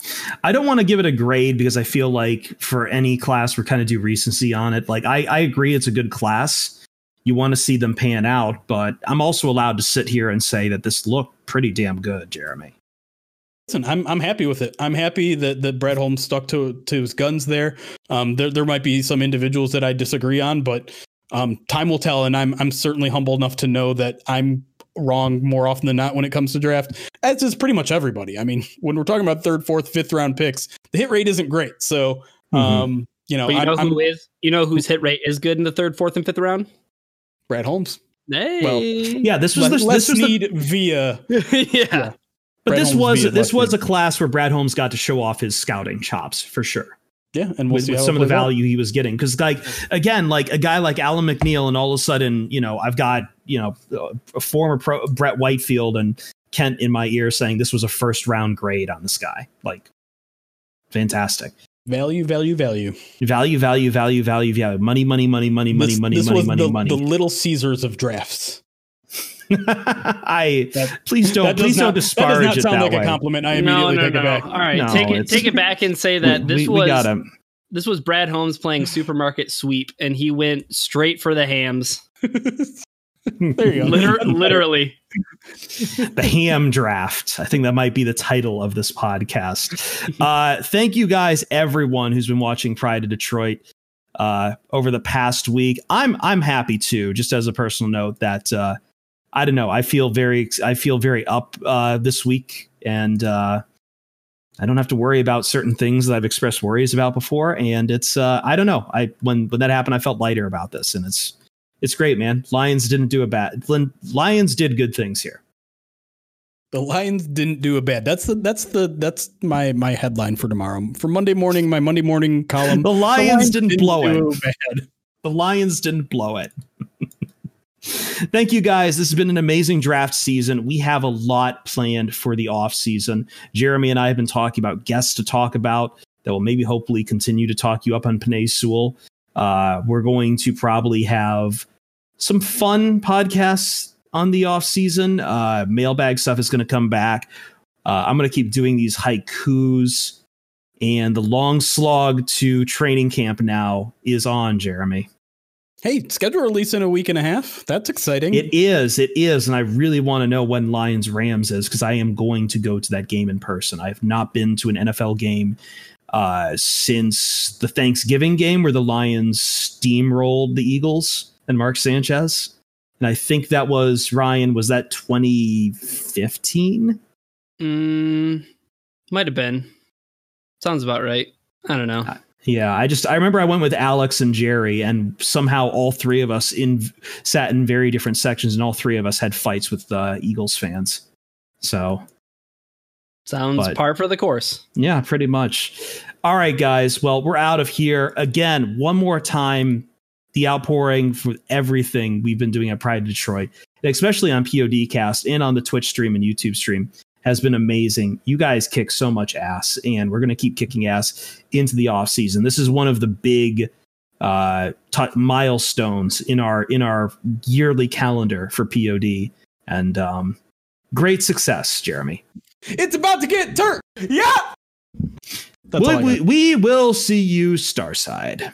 I don't want to give it a grade because I feel like for any class, we're kind of do recency on it. Like, I agree, it's a good class. You want to see them pan out, but I'm also allowed to sit here and say that this looked pretty damn good, Jeremy. Listen, I'm happy with it. I'm happy that Brad Holmes stuck to his guns there. There might be some individuals that I disagree on, but time will tell. And I'm certainly humble enough to know that I'm wrong more often than not when it comes to draft, as is pretty much everybody. I mean, when we're talking about third, fourth, fifth round picks, the hit rate isn't great. So, whose hit rate is good in the third, fourth, and fifth round? Brad Holmes. Hey, well, yeah, this was yeah. But this was a class where Brad Holmes got to show off his scouting chops for sure. Yeah, and with some of the value he was getting, because like again, like a guy like Alim McNeill, and all of a sudden, you know, I've got, you know, a former pro Brett Whitefield and Kent in my ear saying this was a first round grade on this guy. Like, fantastic. Value. Yeah, money. The Little Caesars of drafts. Please don't disparage it. That does not sound like a compliment. I immediately take it back. All right, take it back and say that this was Brad Holmes playing supermarket sweep, and he went straight for the hams. There you go. Literally. The ham draft. I think that might be the title of this podcast. Thank you guys, everyone who's been watching Pride of Detroit over the past week. I'm happy too, just as a personal note, that I don't know. I feel very up this week, and I don't have to worry about certain things that I've expressed worries about before. And it's I don't know. When that happened, I felt lighter about this, and it's great, man. Lions did good things here. The Lions didn't do a bad. That's my headline for tomorrow, for Monday morning. My Monday morning column. The Lions didn't blow it. The Lions didn't blow it. Thank you guys. This has been an amazing draft season. We have a lot planned for the off season. Jeremy and I have been talking about guests to talk about that will maybe hopefully continue to talk you up on Penei Sewell. We're going to probably have some fun podcasts on the off season. Mailbag stuff is going to come back. I'm going to keep doing these haikus, and the long slog to training camp now is on, Jeremy. Hey, schedule release in a week and a half. That's exciting. It is. And I really want to know when Lions Rams is, because I am going to go to that game in person. I have not been to an NFL game since the Thanksgiving game where the Lions steamrolled the Eagles and Mark Sanchez. And I think that was, Ryan, was that 2015? Might have been. Sounds about right. I don't know. Yeah, I remember I went with Alex and Jerry, and somehow all three of us sat in very different sections, and all three of us had fights with Eagles fans. So sounds par for the course. Yeah, pretty much. All right, guys. Well, we're out of here again. One more time, the outpouring for everything we've been doing at Pride of Detroit, especially on PODcast and on the Twitch stream and YouTube stream, has been amazing. You guys kick so much ass, and we're going to keep kicking ass into the off season. This is one of the big milestones in our yearly calendar for POD, and great success, Jeremy. It's about to get turnt. Yeah. We will see you Starside.